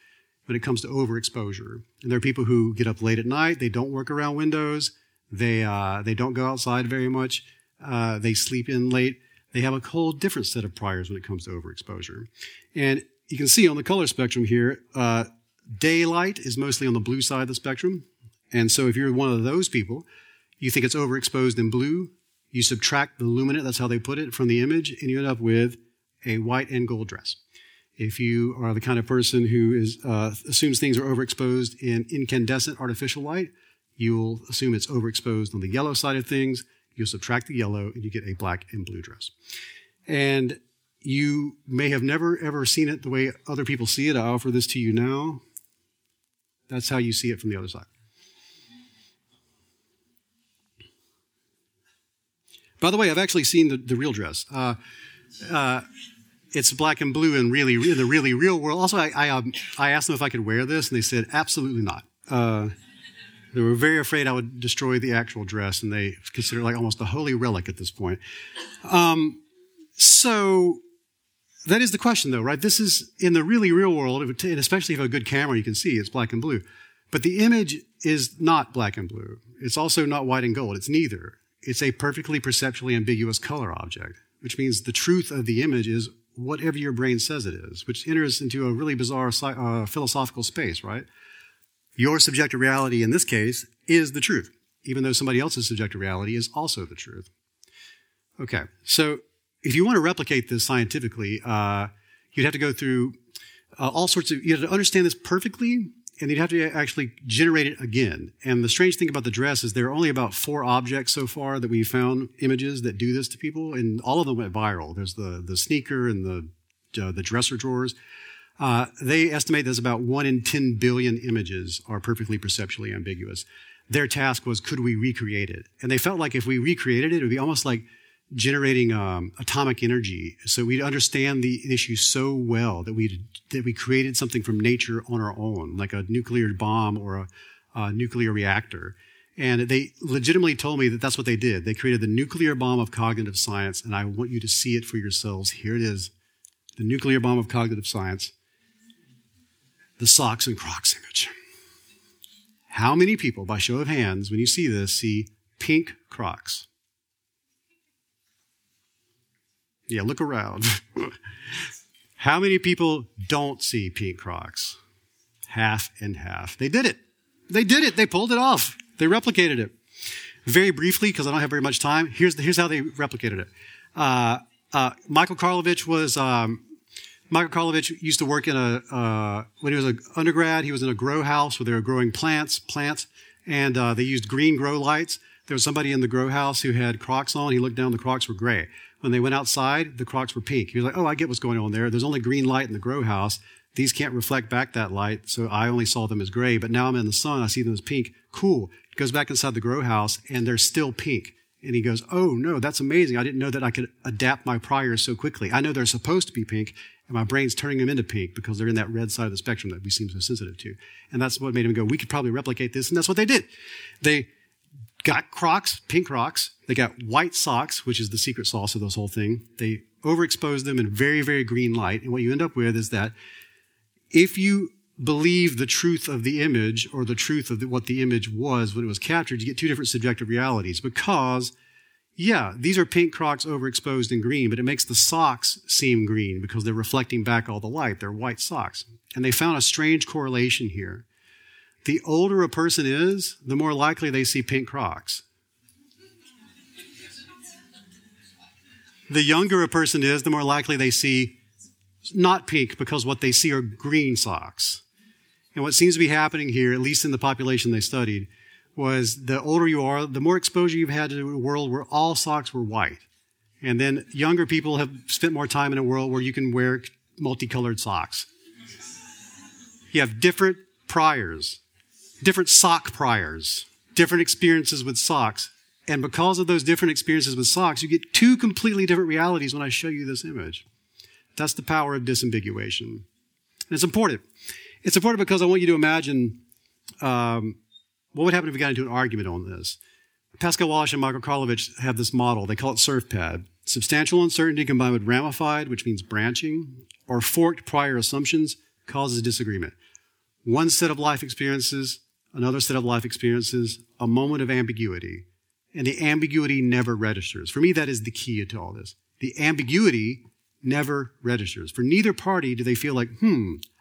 when it comes to overexposure. And there are people who get up late at night. They don't work around windows. They don't go outside very much. They sleep in late. They have a whole different set of priors when it comes to overexposure. And you can see on the color spectrum here, daylight is mostly on the blue side of the spectrum. And so if you're one of those people, you think it's overexposed in blue, you subtract the luminant, that's how they put it, from the image, and you end up with a white and gold dress. If you are the kind of person who is assumes things are overexposed in incandescent artificial light, you'll assume it's overexposed on the yellow side of things. You'll subtract the yellow, and you get a black and blue dress. And you may have never, ever seen it the way other people see it. I offer this to you now. That's how you see it from the other side. By the way, I've actually seen the real dress. It's black and blue in the really real world. Also, I asked them if I could wear this, and they said, absolutely not. They were very afraid I would destroy the actual dress, and they consider it like almost a holy relic at this point. So that is the question, though, right? This is, in the really real world, and especially if you have a good camera, you can see it's black and blue. But the image is not black and blue. It's also not white and gold. It's neither. It's a perfectly perceptually ambiguous color object, which means the truth of the image is whatever your brain says it is, which enters into a really bizarre philosophical space, right? Your subjective reality in this case is the truth, even though somebody else's subjective reality is also the truth. Okay, so if you want to replicate this scientifically, you'd have to go through all sorts of, you'd have to understand this perfectly, and you'd have to actually generate it again. And the strange thing about the dress is there are only about 4 objects so far that we found images that do this to people, and all of them went viral. There's the sneaker and the dresser drawers. They estimate there's about 1 in 10 billion images are perfectly perceptually ambiguous. Their task was, could we recreate it? And they felt like if we recreated it would be almost like generating atomic energy. So we'd understand the issue so well that we created something from nature on our own, like a nuclear bomb or a nuclear reactor. And they legitimately told me that that's what they did. They created the nuclear bomb of cognitive science, and I want you to see it for yourselves. Here it is, the nuclear bomb of cognitive science, the socks and Crocs image. How many people, by show of hands, when you see this, see pink Crocs? Yeah, look around. How many people don't see pink Crocs? Half and half. They did it. They pulled it off. They replicated it. Very briefly, because I don't have very much time, here's how they replicated it. Michael Karlovich used to work in when he was an undergrad, he was in a grow house where they were growing plants, and they used green grow lights. There was somebody in the grow house who had Crocs on. He looked down, the Crocs were gray. When they went outside, the Crocs were pink. He was like, oh, I get what's going on there. There's only green light in the grow house. These can't reflect back that light, so I only saw them as gray. But now I'm in the sun, I see them as pink. Cool. He goes back inside the grow house, and they're still pink. And he goes, oh, no, that's amazing. I didn't know that I could adapt my priors so quickly. I know they're supposed to be pink, and my brain's turning them into pink because they're in that red side of the spectrum that we seem so sensitive to. And that's what made him go, we could probably replicate this. And that's what they did. They got Crocs, pink Crocs. They got white socks, which is the secret sauce of this whole thing. They overexposed them in very, very green light. And what you end up with is that if you believe the truth of the image or the truth of what the image was when it was captured, you get 2 different subjective realities because, yeah, these are pink Crocs overexposed in green, but it makes the socks seem green because they're reflecting back all the light. They're white socks. And they found a strange correlation here. The older a person is, the more likely they see pink Crocs. The younger a person is, the more likely they see not pink because what they see are green socks. And what seems to be happening here, at least in the population they studied, was the older you are, the more exposure you've had to a world where all socks were white. And then younger people have spent more time in a world where you can wear multicolored socks. You have different priors, different sock priors, different experiences with socks. And because of those different experiences with socks, you get 2 completely different realities when I show you this image. That's the power of disambiguation. And it's important. It's important because I want you to imagine what would happen if we got into an argument on this. Pascal Walsh and Michael Karlovich have this model. They call it SurfPad. Substantial uncertainty combined with ramified, which means branching, or forked prior assumptions causes disagreement. One set of life experiences, another set of life experiences, a moment of ambiguity. And the ambiguity never registers. For me, that is the key to all this. The ambiguity never registers. For neither party do they feel like,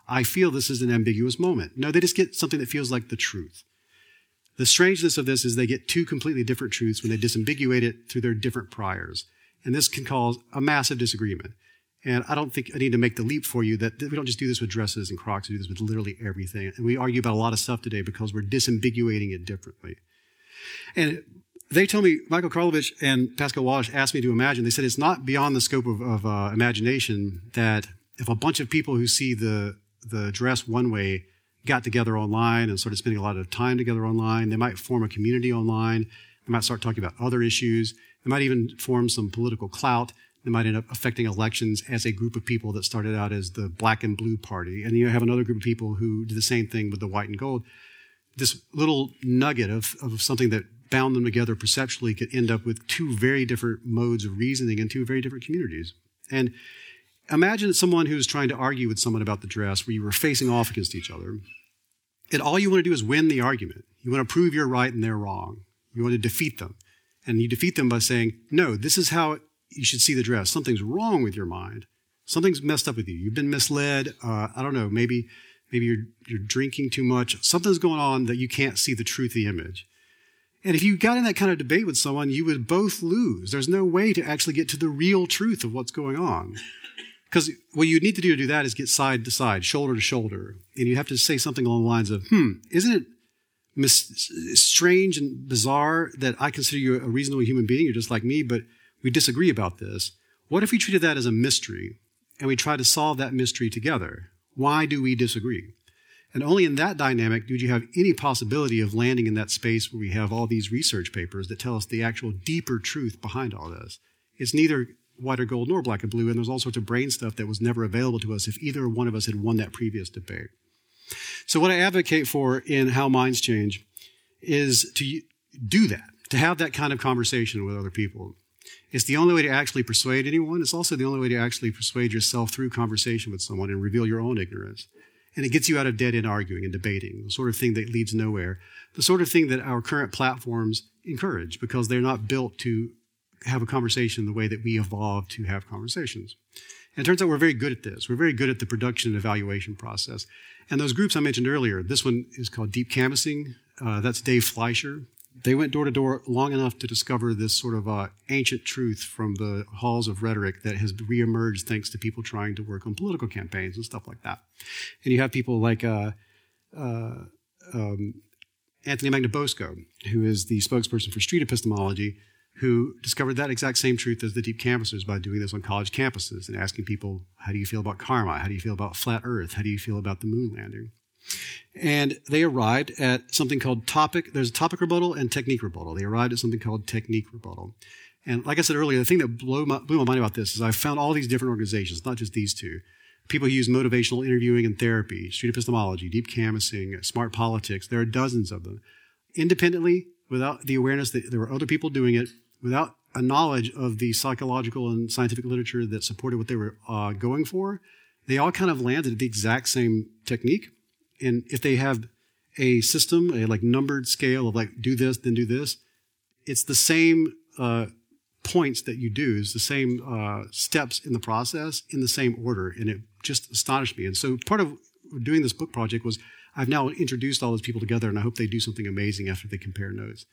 I feel this is an ambiguous moment. No, they just get something that feels like the truth. The strangeness of this is they get two completely different truths when they disambiguate it through their different priors. And this can cause a massive disagreement. And I don't think I need to make the leap for you that we don't just do this with dresses and Crocs, we do this with literally everything. And we argue about a lot of stuff today because we're disambiguating it differently. And they told me, Michael Karlovich and Pascal Walsh asked me to imagine, they said it's not beyond the scope of imagination that if a bunch of people who see the dress one way got together online and started spending a lot of time together online, they might form a community online, they might start talking about other issues, they might even form some political clout. They might end up affecting elections as a group of people that started out as the black and blue party. And you have another group of people who did the same thing with the white and gold. This little nugget of something that bound them together perceptually could end up with two very different modes of reasoning and two very different communities. And imagine someone who's trying to argue with someone about the dress where you were facing off against each other. And all you want to do is win the argument. You want to prove you're right and they're wrong. You want to defeat them. And you defeat them by saying, no, this is how you should see the dress. Something's wrong with your mind. Something's messed up with you. You've been misled. I don't know, maybe you're drinking too much. Something's going on that you can't see the truth of the image. And if you got in that kind of debate with someone, you would both lose. There's no way to actually get to the real truth of what's going on. Because what you need to do that is get side to side, shoulder to shoulder. And you have to say something along the lines of, isn't it strange and bizarre that I consider you a reasonable human being? You're just like me, but we disagree about this. What if we treated that as a mystery and we try to solve that mystery together? Why do we disagree? And only in that dynamic do you have any possibility of landing in that space where we have all these research papers that tell us the actual deeper truth behind all this. It's neither white or gold nor black and blue, and there's all sorts of brain stuff that was never available to us if either one of us had won that previous debate. So what I advocate for in How Minds Change is to do that, to have that kind of conversation with other people. It's the only way to actually persuade anyone. It's also the only way to actually persuade yourself through conversation with someone and reveal your own ignorance. And it gets you out of dead-end arguing and debating, the sort of thing that leads nowhere, the sort of thing that our current platforms encourage because they're not built to have a conversation the way that we evolved to have conversations. And it turns out we're very good at this. We're very good at the production and evaluation process. And those groups I mentioned earlier, this one is called Deep Canvassing. That's Dave Fleischer. They went door to door long enough to discover this sort of ancient truth from the halls of rhetoric that has reemerged thanks to people trying to work on political campaigns and stuff like that. And you have people like Anthony Magnabosco, who is the spokesperson for street epistemology, who discovered that exact same truth as the deep canvassers by doing this on college campuses and asking people, how do you feel about karma? How do you feel about flat earth? How do you feel about the moon landing? And they arrived at something called topic. There's a topic rebuttal and technique rebuttal. They arrived at something called technique rebuttal. And like I said earlier, the thing that blew my mind about this is I found all these different organizations, not just these two. People who use motivational interviewing and therapy, street epistemology, deep canvassing, smart politics. There are dozens of them. Independently, without the awareness that there were other people doing it, without a knowledge of the psychological and scientific literature that supported what they were going for, they all kind of landed at the exact same technique. And if they have a system, a like numbered scale of like do this, then do this, it's the same points that you do, it's the same steps in the process in the same order. And it just astonished me. And so part of doing this book project was I've now introduced all those people together and I hope they do something amazing after they compare notes.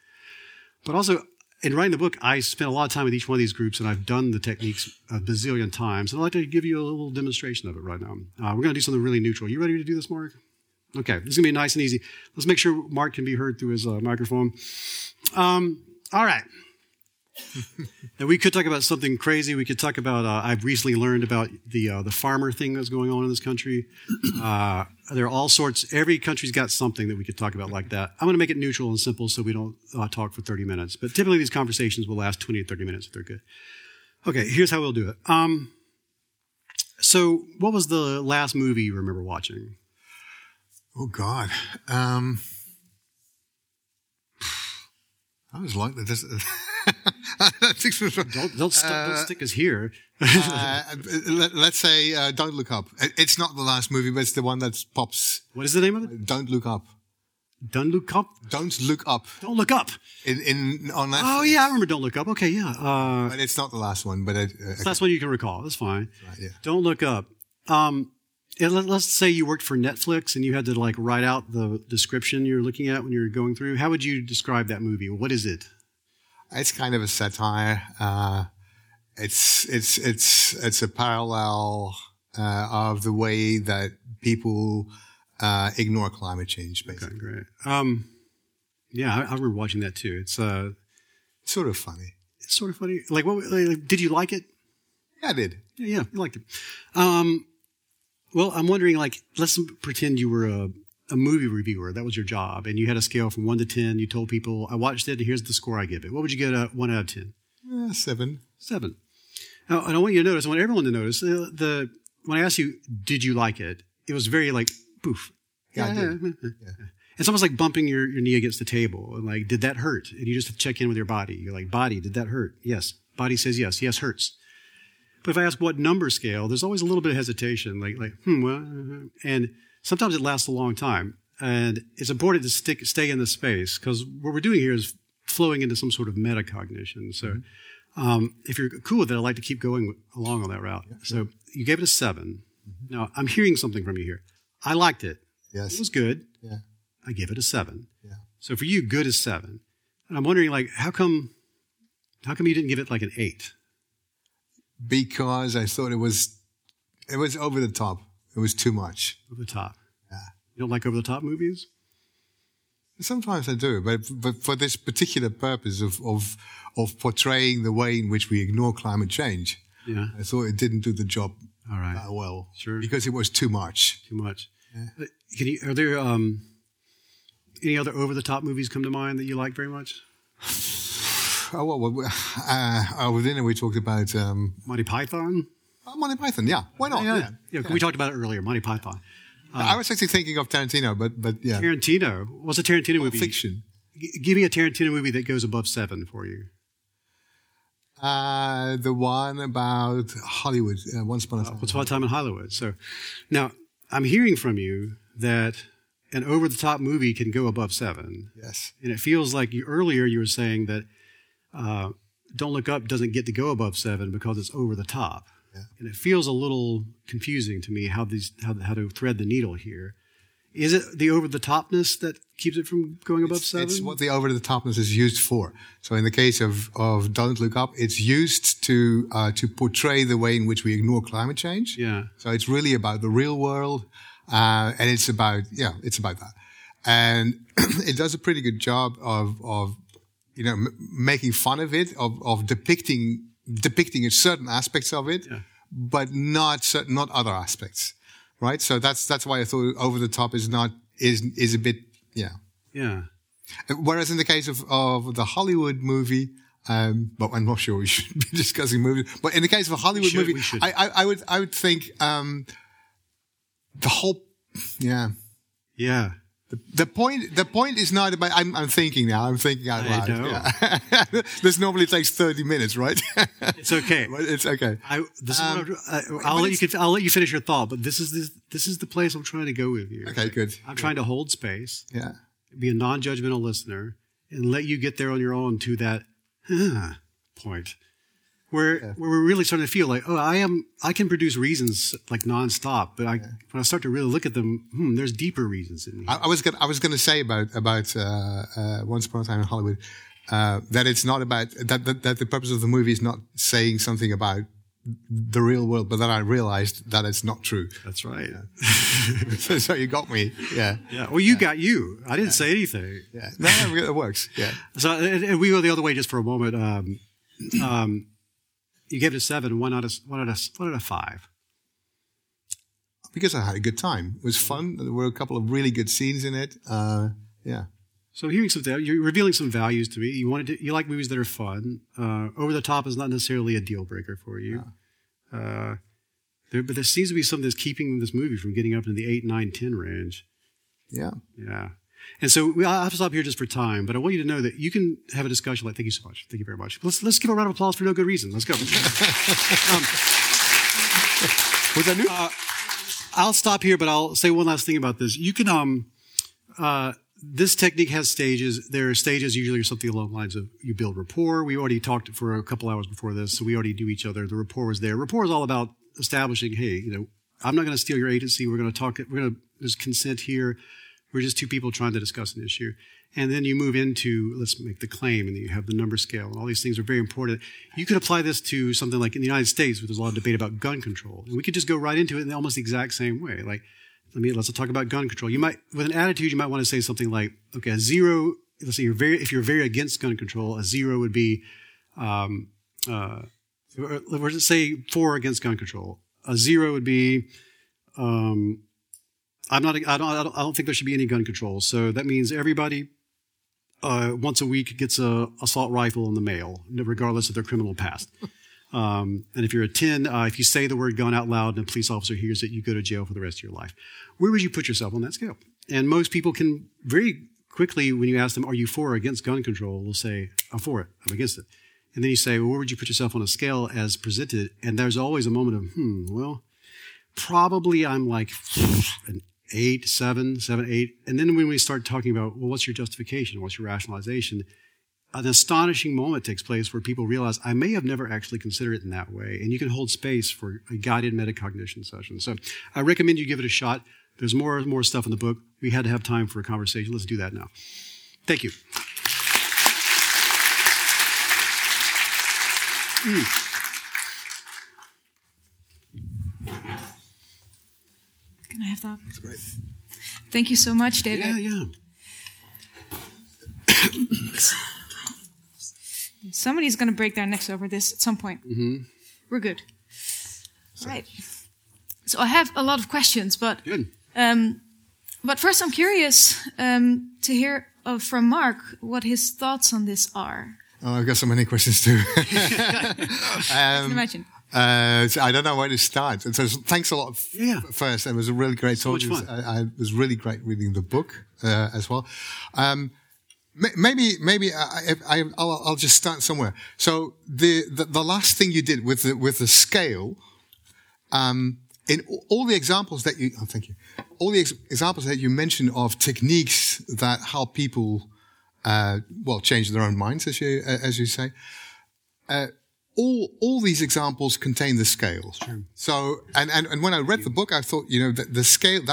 But also in writing the book, I spent a lot of time with each one of these groups and I've done the techniques a bazillion times. And I'd like to give you a little demonstration of it right now. We're going to do something really neutral. You ready to do this, Mark? Okay, this is going to be nice and easy. Let's make sure Mark can be heard through his microphone. All right. Now, we could talk about something crazy. We could talk about, I've recently learned about the farmer thing that's going on in this country. There are all sorts. Every country's got something that we could talk about like that. I'm going to make it neutral and simple so we don't talk for 30 minutes. But typically, these conversations will last 20 to 30 minutes if they're good. Okay, here's how we'll do it. So what was the last movie you remember watching? Oh, God. I was like this. Don't stick us here. Let's say Don't Look Up. It's not the last movie, but it's the one that pops. What is the name of it? Don't Look Up. Don't Look Up? Don't Look Up. Don't Look Up. On that. Oh, yeah, I remember Don't Look Up. Okay, yeah. But it's not the last one. But it's the last one you can recall. That's fine. Right, yeah. Don't Look Up. Let's say you worked for Netflix and you had to write out the description you're looking at when you're going through. How would you describe that movie? What is it? It's kind of a satire. It's a parallel of the way that people ignore climate change, basically. Okay, great. I remember watching that too. It's sort of funny. It's sort of funny. Did you like it? Yeah, I did. Yeah, I liked it. Well, I'm wondering, let's pretend you were a movie reviewer. That was your job, and you had a scale from 1 to 10. You told people, "I watched it, and here's the score I give it." What would you get? 1 out of 10? 7. 7. Now, and I want you to notice. I want everyone to notice when I asked you, "Did you like it?" It was very poof. Yeah, I did. Yeah. It's almost like bumping your knee against the table, and did that hurt? And you just have to check in with your body. You're like, body, did that hurt? Yes. Body says yes. Yes, hurts. But if I ask what number scale, there's always a little bit of hesitation, and sometimes it lasts a long time. And it's important to stay in the space, because what we're doing here is flowing into some sort of metacognition. So if you're cool with it, I'd like to keep going along on that route. Yeah. So you gave it a 7. Mm-hmm. Now, I'm hearing something from you here. I liked it. Yes. It was good. Yeah. I give it a 7. Yeah. So for you, good is 7. And I'm wondering, how come you didn't give it an 8? Because I thought it was over the top. It was too much. Over the top. Yeah. You don't like over the top movies? Sometimes I do, but for this particular purpose of portraying the way in which we ignore climate change, yeah, I thought it didn't do the job that well. Sure. Because it was too much. Too much. Yeah. Are there any other over the top movies come to mind that you like very much? Dinner we talked about... Monty Python? Monty Python, yeah. Why not? Yeah. We talked about it earlier, Monty Python. I was actually thinking of Tarantino, but yeah. Tarantino? What's a Tarantino movie? Fiction. Give me a Tarantino movie that goes above 7 for you. The one about Hollywood, Once Upon a Time. Once Upon a Time in Hollywood. So, now, I'm hearing from you that an over-the-top movie can go above 7. Yes. And it feels like earlier you were saying that Don't Look Up doesn't get to go above 7 because it's over the top. Yeah. And it feels a little confusing to me how to thread the needle here. Is it the over-the-topness that keeps it from going above 7? It's what the over-the-topness is used for. So in the case of Don't Look Up, it's used to portray the way in which we ignore climate change. Yeah. So it's really about the real world, and it's about that. And it does a pretty good job of making fun of it, of depicting certain aspects of it, yeah, but not other aspects, right? So that's why I thought over the top is a bit, yeah. Whereas in the case of the Hollywood movie, but I'm not sure we should be discussing movies. But in the case of a Hollywood movie, I would think the whole, yeah. The point is not about. I'm thinking now. I'm thinking out loud. I know. Yeah. This normally takes 30 minutes, right? It's okay. It's okay. I'll let you finish your thought. But this is the place I'm trying to go with you. Okay, good. I'm trying to hold space. Yeah. Be a non-judgmental listener and let you get there on your own to that point where we're really starting to feel like, I can produce reasons nonstop, but when I start to really look at them, there's deeper reasons in here. I was going to say about Once Upon a Time in Hollywood that it's not about that the purpose of the movie is not saying something about the real world, but then I realized that it's not true. That's right. Yeah. so you got me. Yeah. Yeah. Well, you got you. I didn't say anything. Yeah. No, it works. Yeah. So and we go the other way just for a moment. You gave it a 7, 1 out of 5. Because I had a good time. It was fun. There were a couple of really good scenes in it. Yeah. So you're revealing some values to me. You like movies that are fun. Over the top is not necessarily a deal breaker for you. No. But there seems to be something that's keeping this movie from getting up into the 8, 9, 10 range. Yeah. Yeah. And so I'll have to stop here just for time, but I want you to know that you can have a discussion like, thank you so much. Thank you very much. Let's give a round of applause for no good reason. Let's go. Was that new? I'll stop here, but I'll say one last thing about this. You can, this technique has stages. There are stages usually or something along the lines of you build rapport. We already talked for a couple hours before this, so we already knew each other. The rapport was there. Rapport is all about establishing, hey, you know, I'm not going to steal your agency. We're going to talk. We're going to, there's consent here. We're just two people trying to discuss an issue. And then you move into, let's make the claim, and then you have the number scale. And all these things are very important. You could apply this to something like in the United States, where there's a lot of debate about gun control. And we could just go right into it in almost the exact same way. Like, let's talk about gun control. You might, with an attitude, you might want to say something like, okay, a zero, let's say if you're very against gun control, a zero would be, let's say for against gun control. A zero would be, I don't think there should be any gun control. So that means everybody once a week gets a assault rifle in the mail, regardless of their criminal past. And if you're a 10, if you say the word gun out loud and a police officer hears it, you go to jail for the rest of your life. Where would you put yourself on that scale? And most people can very quickly, when you ask them, are you for or against gun control, will say, I'm for it, I'm against it. And then you say, well, where would you put yourself on a scale as presented? And there's always a moment of, well, probably I'm like an 8, 7, 7, 8. And then when we start talking about, well, what's your justification? What's your rationalization? An astonishing moment takes place where people realize I may have never actually considered it in that way. And you can hold space for a guided metacognition session. So I recommend you give it a shot. There's more stuff in the book. We had to have time for a conversation. Let's do that now. Thank you. Can I have that? That's great. Thank you so much, David. Yeah. Somebody's going to break their necks over this at some point. Mm-hmm. We're good. All right. So I have a lot of questions, but good. But first I'm curious to hear from Mark what his thoughts on this are. Oh, I've got so many questions too. I can imagine. So I don't know where to start. And so thanks a lot first. It was a really great talk. It was really great reading the book as well. Maybe I'll just start somewhere. So the last thing you did with the scale, in all the examples that you examples that you mentioned of techniques that help people change their own minds, as you say. All these examples contain the scale. Sure. So and when I read the book, I thought the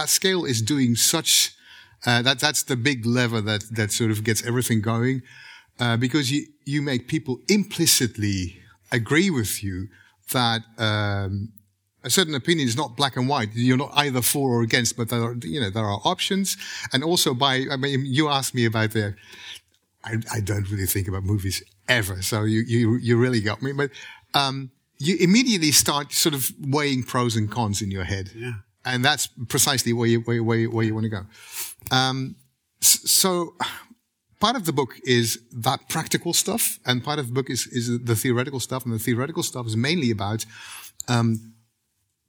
scale is doing such. That's the big lever that sort of gets everything going, because you make people implicitly agree with you that a certain opinion is not black and white. You're not either for or against, but there are options. And also you asked me about I don't really think about movies ever, so you really got me. But you immediately start sort of weighing pros and cons in your head. Yeah. And that's precisely where you want to go. So part of the book is that practical stuff, and part of the book is the theoretical stuff. And the theoretical stuff is mainly about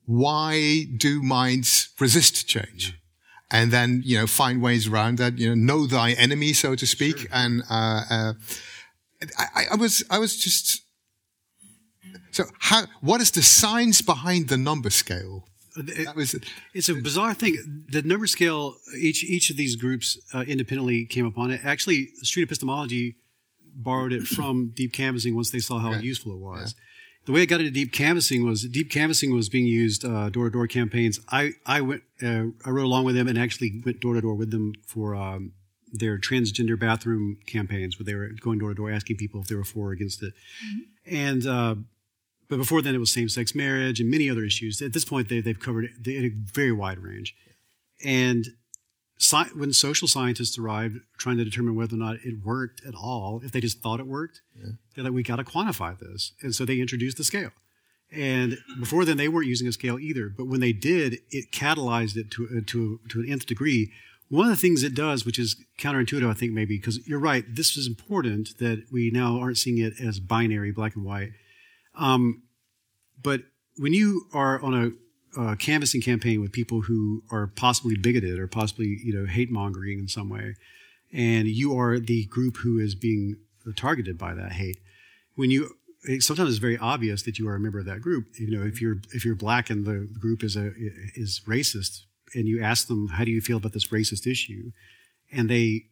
why do minds resist change, and then find ways around that. Know thy enemy, so to speak. Sure. And I was just so what is the science behind the number scale? It's a bizarre thing. The number scale, each of these groups independently came upon it. Actually, street epistemology borrowed it from deep canvassing once they saw how useful it was. Yeah. The way I got into deep canvassing was being used door-to-door campaigns. I rode along with them and actually went door-to-door with them for their transgender bathroom campaigns, where they were going door-to-door asking people if they were for or against it. Mm-hmm. And but before then, it was same-sex marriage and many other issues. At this point, they've covered a very wide range. And when social scientists arrived trying to determine whether or not it worked at all, if they just thought it worked, they're like, we got to quantify this. And so they introduced the scale. And before then, they weren't using a scale either. But when they did, it catalyzed it to an nth degree. One of the things it does, which is counterintuitive, I think, maybe, because you're right, this is important that we now aren't seeing it as binary, black and white. But when you are on canvassing campaign with people who are possibly bigoted or possibly, you know, hate-mongering in some way, and you are the group who is being targeted by that hate, when you sometimes it's very obvious that you are a member of that group. You know, if you're black and the group is racist, and you ask them, how do you feel about this racist issue, and they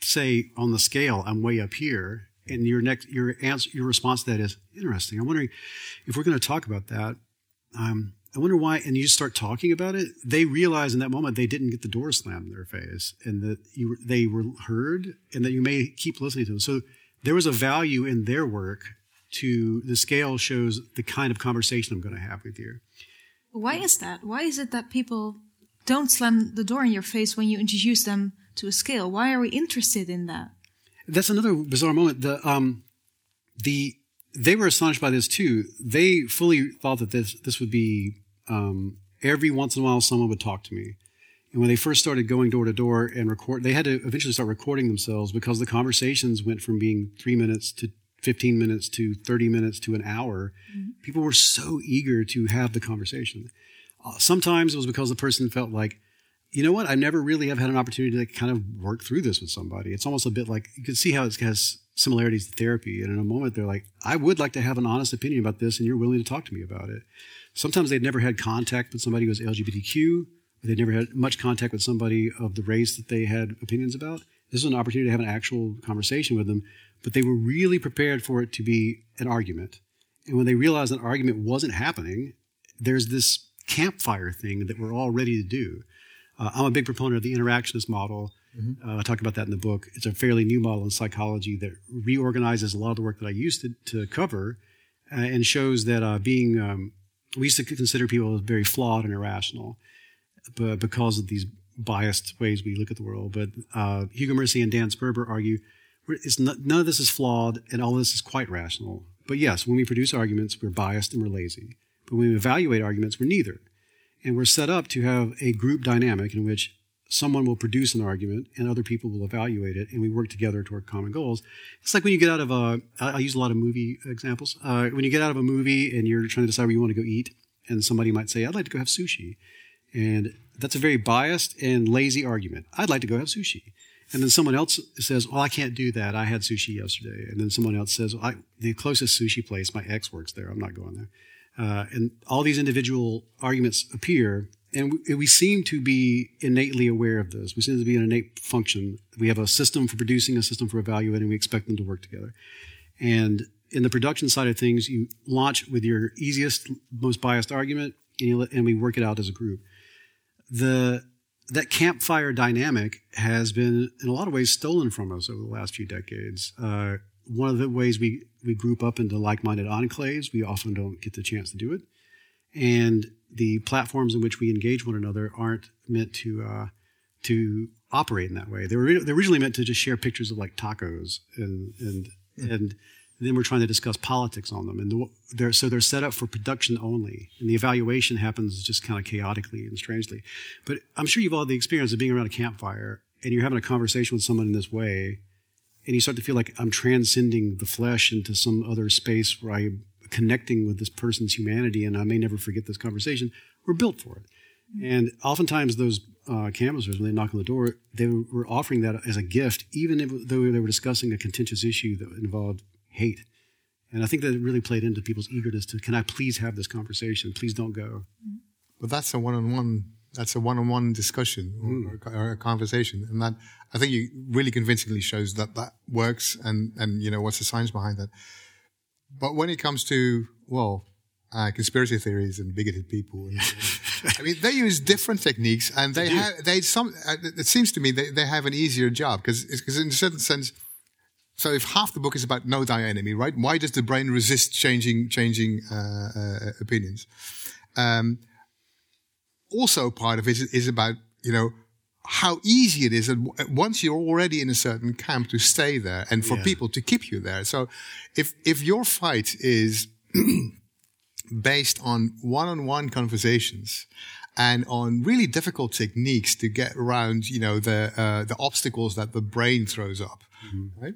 say on the scale, I'm way up here, and your response to that is, interesting. I'm wondering if we're going to talk about that. I wonder why. And you start talking about it. They realize in that moment they didn't get the door slammed in their face, and that they were heard, and that you may keep listening to them. So there was a value in their work. To the scale shows the kind of conversation I'm going to have with you. Why is that? Why is it that people don't slam the door in your face when you introduce them to a scale? Why are we interested in that? That's another bizarre moment. They were astonished by this too. They fully thought that this would be every once in a while someone would talk to me. And when they first started going door to door and record, they had to eventually start recording themselves because the conversations went from being 3 minutes to 15 minutes to 30 minutes to an hour. Mm-hmm. People were so eager to have the conversation. Sometimes it was because the person felt like, you know what, I never really have had an opportunity to kind of work through this with somebody. It's almost a bit like, you can see how it has similarities to therapy. And in a moment, they're like, I would like to have an honest opinion about this, and you're willing to talk to me about it. Sometimes they'd never had contact with somebody who was LGBTQ. They'd never had much contact with somebody of the race that they had opinions about. This was an opportunity to have an actual conversation with them. But they were really prepared for it to be an argument. And when they realized an argument wasn't happening, there's this campfire thing that we're all ready to do. I'm a big proponent of the interactionist model. Mm-hmm. I talk about that in the book. It's a fairly new model in psychology that reorganizes a lot of the work that I used to cover and shows that we used to consider people as very flawed and irrational but because of these biased ways we look at the world. But Hugo Mercy and Dan Sperber argue, none of this is flawed, and all this is quite rational. But yes, when we produce arguments, we're biased and we're lazy. But when we evaluate arguments, we're neither. And we're set up to have a group dynamic in which someone will produce an argument and other people will evaluate it, and we work together toward common goals. It's like when you get out of I use a lot of movie examples. When you get out of a movie and you're trying to decide where you want to go eat, and somebody might say, I'd like to go have sushi. And that's a very biased and lazy argument. I'd like to go have sushi. And then someone else says, well, I can't do that. I had sushi yesterday. And then someone else says, well, the closest sushi place, my ex works there. I'm not going there. And all these individual arguments appear. And we seem to be innately aware of this. We seem to be an innate function. We have a system for producing, a system for evaluating. We expect them to work together. And in the production side of things, you launch with your easiest, most biased argument, and we work it out as a group. That campfire dynamic has been, in a lot of ways, stolen from us over the last few decades. One of the ways we group up into like-minded enclaves, we often don't get the chance to do it. And the platforms in which we engage one another aren't meant to operate in that way. They're originally meant to just share pictures of like tacos, and then we're trying to discuss politics on them. And they're set up for production only. And the evaluation happens just kind of chaotically and strangely. But I'm sure you've all had the experience of being around a campfire and you're having a conversation with someone in this way, and you start to feel like I'm transcending the flesh into some other space where I'm connecting with this person's humanity, and I may never forget this conversation. We're built for it. And oftentimes those canvassers, when they knock on the door, they were offering that as a gift, even though they were discussing a contentious issue that involved hate. And I think that it really played into people's eagerness to, can I please have this conversation? Please don't go. But that's a one-on-one. That's a one-on-one discussion or a conversation, and that I think you really convincingly shows that works. And you know, what's the science behind that? But when it comes to conspiracy theories and bigoted people, and I mean, they use different techniques, and it seems to me they have an easier job because in a certain sense. So if half the book is about no dianemy, right? Why does the brain resist changing opinions? Also, part of it is about, you know, how easy it is that once you're already in a certain camp to stay there and for people to keep you there. So if your fight is based on one-on-one conversations and on really difficult techniques to get around, you know, the obstacles that the brain throws up, right?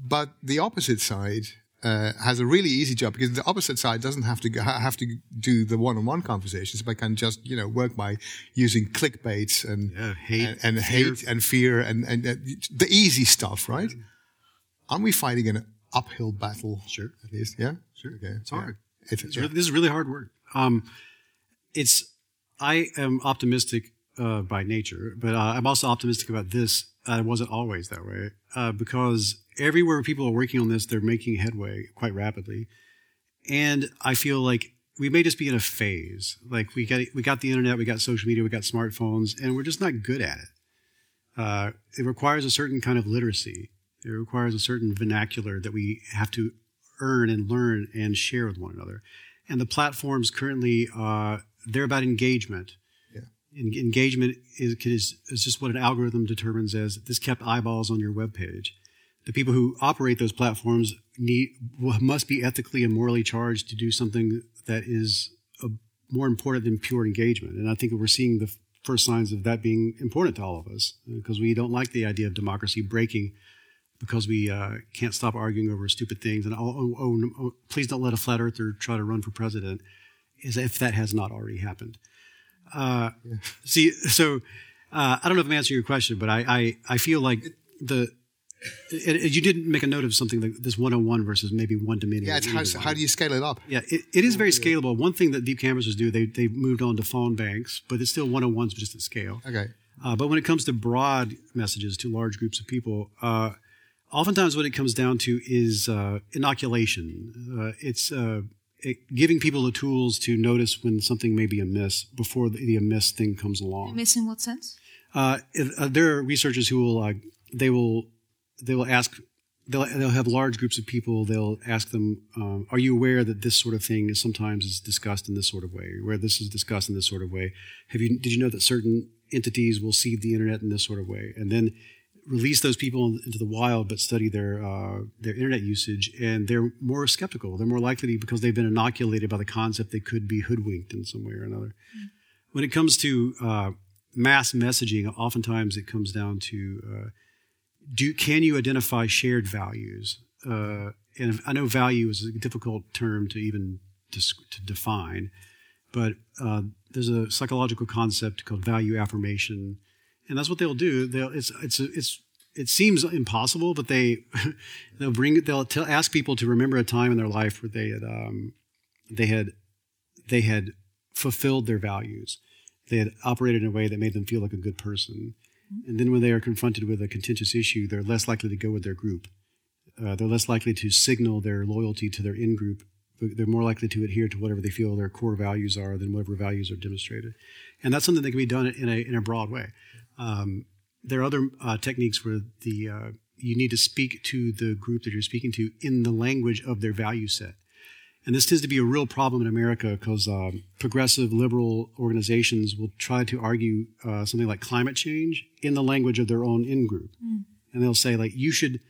But the opposite side has a really easy job, because the opposite side doesn't have to do the one-on-one conversations, but can just, you know, work by using clickbaits and hate and fear and the easy stuff, right? Yeah. Aren't we fighting an uphill battle? Sure, at least, yeah, sure. Okay. It's hard. Yeah. This is really hard work. I am optimistic by nature, but I'm also optimistic about this. I wasn't always that way, because everywhere people are working on this, they're making headway quite rapidly. And I feel like we may just be in a phase. Like we got the internet, we got social media, we got smartphones, and we're just not good at it. It requires a certain kind of literacy. It requires a certain vernacular that we have to earn and learn and share with one another. And the platforms currently, they're about engagement. Engagement is just what an algorithm determines as this kept eyeballs on your webpage. The people who operate those platforms must be ethically and morally charged to do something that is more important than pure engagement. And I think we're seeing the first signs of that being important to all of us, because we don't like the idea of democracy breaking because we can't stop arguing over stupid things. And please don't let a flat earther try to run for president, as if that has not already happened. I don't know if I'm answering your question, but I feel like you didn't make a note of something like this one-on-one versus maybe one-to-many. Yeah, it's how do you scale it up? Yeah, it is very scalable. One thing that deep canvassers do, they moved on to phone banks, but it's still one-on-ones just at scale. Okay. But when it comes to broad messages to large groups of people, oftentimes what it comes down to is inoculation. Giving people the tools to notice when something may be amiss before the amiss thing comes along. Amiss in what sense? There are researchers who will they'll have large groups of people. They'll ask them, "Are you aware that this sort of thing is sometimes discussed in this sort of way? Where this is discussed in this sort of way? Did you know that certain entities will see the internet in this sort of way?" And then release those people into the wild, but study their internet usage, and they're more skeptical. They're more likely because they've been inoculated by the concept they could be hoodwinked in some way or another. Mm-hmm. When it comes to mass messaging, oftentimes it comes down to can you identify shared values? And I know value is a difficult term to even to define, but there's a psychological concept called value affirmation. And that's what they'll do. It seems impossible, but they'll ask people to remember a time in their life where they had fulfilled their values. They had operated in a way that made them feel like a good person. And then when they are confronted with a contentious issue, they're less likely to go with their group. They're less likely to signal their loyalty to their in-group. They're more likely to adhere to whatever they feel their core values are than whatever values are demonstrated. And that's something that can be done in a broad way. There are other techniques where you need to speak to the group that you're speaking to in the language of their value set. And this tends to be a real problem in America because progressive liberal organizations will try to argue something like climate change in the language of their own in-group. Mm. And they'll say, like, you should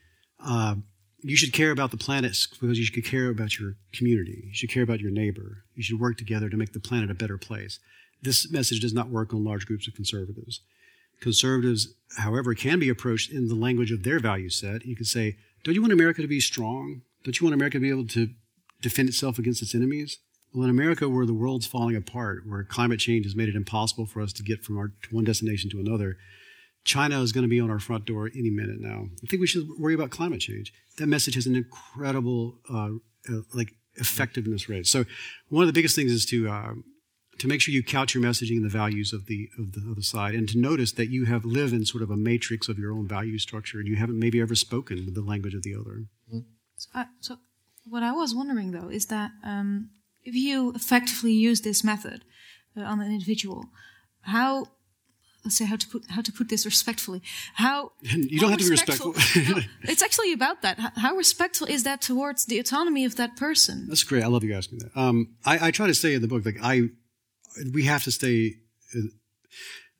care about the planet because you should care about your community. You should care about your neighbor. You should work together to make the planet a better place. This message does not work on large groups of conservatives. Conservatives, however, can be approached in the language of their value set. You can say, don't you want America to be strong? Don't you want America to be able to defend itself against its enemies? Well, in America, where the world's falling apart, where climate change has made it impossible for us to get from one destination to another, China is going to be on our front door any minute now. I think we should worry about climate change. That message has an incredible effectiveness rate. So one of the biggest things is to make sure you couch your messaging in the values of the other side, and to notice that you live in sort of a matrix of your own value structure, and you haven't maybe ever spoken with the language of the other. So what I was wondering, though, is that if you effectively use this method on an individual, how to put this respectfully. You don't have to be respectful. No, it's actually about that. How respectful is that towards the autonomy of that person? That's great. I love you asking that. I try to say in the book, we have to stay.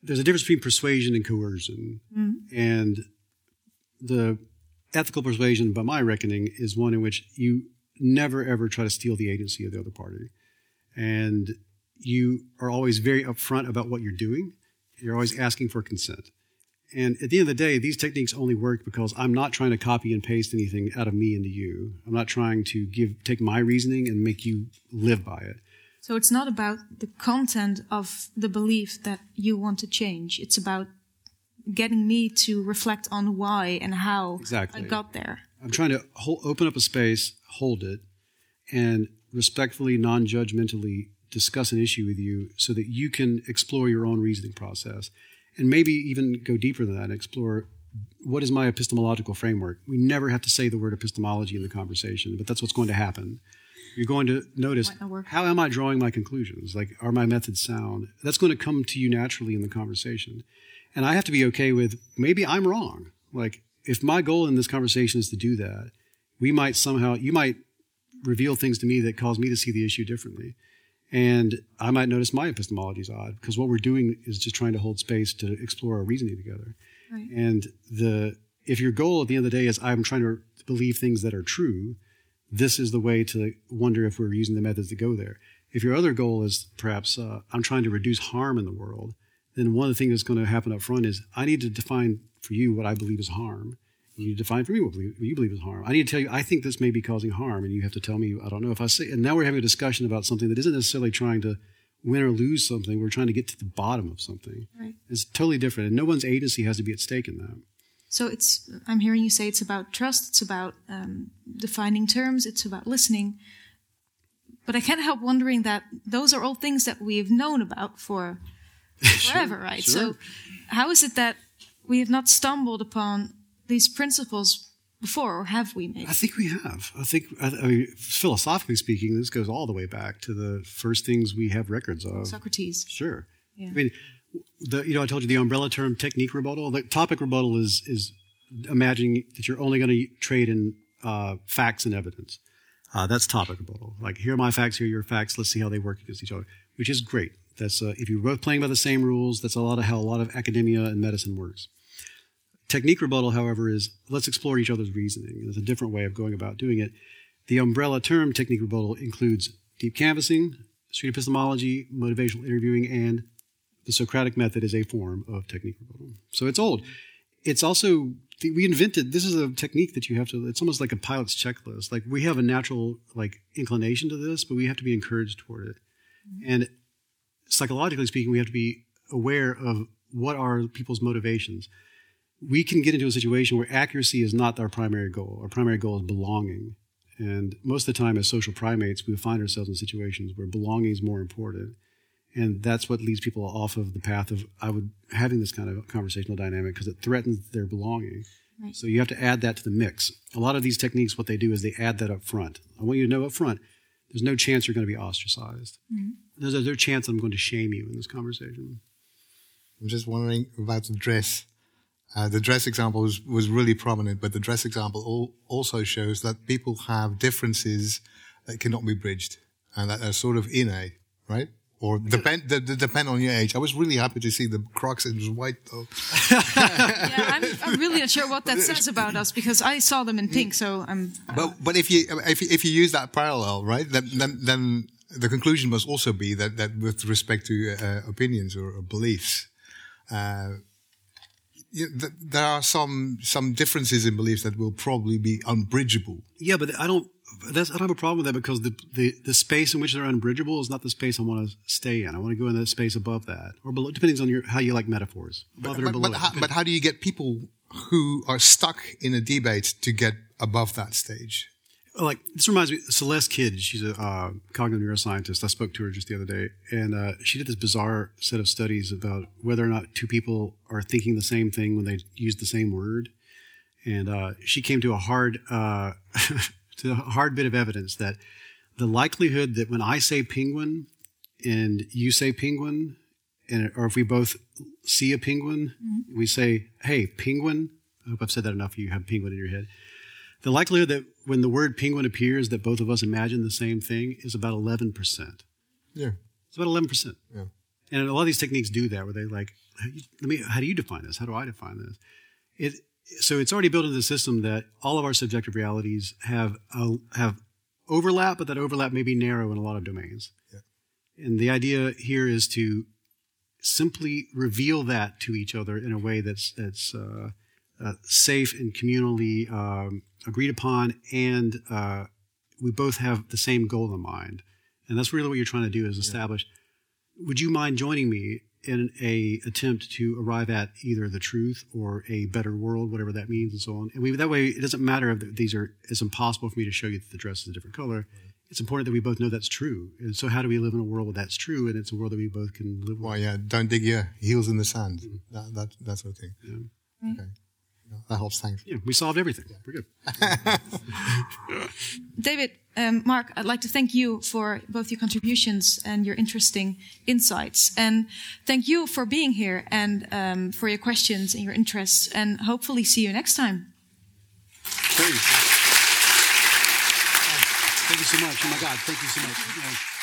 There's a difference between persuasion and coercion. Mm-hmm. And the ethical persuasion, by my reckoning, is one in which you never, ever try to steal the agency of the other party. And you are always very upfront about what you're doing. You're always asking for consent. And at the end of the day, these techniques only work because I'm not trying to copy and paste anything out of me into you. I'm not trying to take my reasoning and make you live by it. So it's not about the content of the belief that you want to change. It's about getting me to reflect on why and how exactly I got there. I'm trying to open up a space, hold it, and respectfully, non-judgmentally discuss an issue with you so that you can explore your own reasoning process. And maybe even go deeper than that and explore, what is my epistemological framework? We never have to say the word epistemology in the conversation, but that's what's going to happen. You're going to notice, how am I drawing my conclusions? Like, are my methods sound? That's going to come to you naturally in the conversation. And I have to be okay with, maybe I'm wrong. Like, if my goal in this conversation is to do that, you might reveal things to me that cause me to see the issue differently. And I might notice my epistemology is odd, because what we're doing is just trying to hold space to explore our reasoning together. Right. And if your goal at the end of the day is, I'm trying to believe things that are true, this is the way to wonder if we're using the methods to go there. If your other goal is perhaps, I'm trying to reduce harm in the world, then one of the things that's going to happen up front is, I need to define for you what I believe is harm. You define for me what you believe is harm. I need to tell you, I think this may be causing harm, and you have to tell me, I don't know if I say. And now we're having a discussion about something that isn't necessarily trying to win or lose something. We're trying to get to the bottom of something. Right. It's totally different, and no one's agency has to be at stake in that. So I'm hearing you say it's about trust, it's about defining terms, it's about listening. But I can't help wondering that those are all things that we've known about for forever, sure, right? Sure. So how is it that we have not stumbled upon these principles before, or have we made? I think we have. I mean, philosophically speaking, this goes all the way back to the first things we have records of. Socrates. Sure. Yeah. I mean, I told you the umbrella term technique rebuttal. The topic rebuttal is imagining that you're only going to trade in facts and evidence. That's topic rebuttal. Like, here are my facts, here are your facts, let's see how they work against each other, which is great. That's if you're both playing by the same rules, that's how a lot of academia and medicine works. Technique rebuttal, however, is, let's explore each other's reasoning. It's a different way of going about doing it. The umbrella term technique rebuttal includes deep canvassing, street epistemology, motivational interviewing, and the Socratic method is a form of technique rebuttal. So it's old. It's also, this is a technique that you have to, it's almost like a pilot's checklist. Like, we have a natural inclination to this, but we have to be encouraged toward it. Mm-hmm. And psychologically speaking, we have to be aware of what are people's motivations. We can get into a situation where accuracy is not our primary goal. Our primary goal is belonging. And most of the time as social primates, we find ourselves in situations where belonging is more important. And that's what leads people off of the path of having this kind of conversational dynamic, because it threatens their belonging. Right. So you have to add that to the mix. A lot of these techniques, what they do is they add that up front. I want you to know up front, there's no chance you're going to be ostracized. Mm-hmm. There's no chance I'm going to shame you in this conversation. I'm just wondering about the dress. The dress example was really prominent, but the dress example also shows that people have differences that cannot be bridged and that are sort of innate, right? Or depend on your age. I was really happy to see the Crocs. It was white, though. Yeah, I'm really not sure what that says about us, because I saw them in pink, so I'm... But if you use that parallel, right, then the conclusion must also be that with respect to opinions or beliefs... there are some differences in beliefs that will probably be unbridgeable. Yeah, but I don't have a problem with that, because the space in which they're unbridgeable is not the space I want to stay in. I want to go in the space above that or below, depending on how you like metaphors. But how do you get people who are stuck in a debate to get above that stage? Like, this reminds me, Celeste Kidd, she's a cognitive neuroscientist. I spoke to her just the other day, and she did this bizarre set of studies about whether or not two people are thinking the same thing when they use the same word. And she came to a hard bit of evidence that the likelihood that when I say penguin and you say penguin, or if we both see a penguin, mm-hmm. We say, hey, penguin. I hope I've said that enough. You have penguin in your head. The likelihood that when the word penguin appears that both of us imagine the same thing is about 11%. Yeah. It's about 11%. Yeah. And a lot of these techniques do that, where they how do you define this? How do I define this? So it's already built into the system that all of our subjective realities have overlap, but that overlap may be narrow in a lot of domains. Yeah. And the idea here is to simply reveal that to each other in a way that's safe and communally agreed upon, and we both have the same goal in mind. And that's really what you're trying to do, is establish, would you mind joining me in a attempt to arrive at either the truth or a better world, whatever that means, and so on. And that way, it doesn't matter if these are, it's impossible for me to show you that the dress is a different color. Right. It's important that we both know that's true. And so how do we live in a world where that's true, and it's a world that we both can live with? Well, yeah, don't dig your heels in the sand, that sort of thing. Yeah. Okay. That helps, thanks. Yeah, we solved everything. Yeah. We're good. David, Mark, I'd like to thank you for both your contributions and your interesting insights. And thank you for being here and for your questions and your interests. And hopefully see you next time. Thank you so much. Oh, my God. Thank you so much.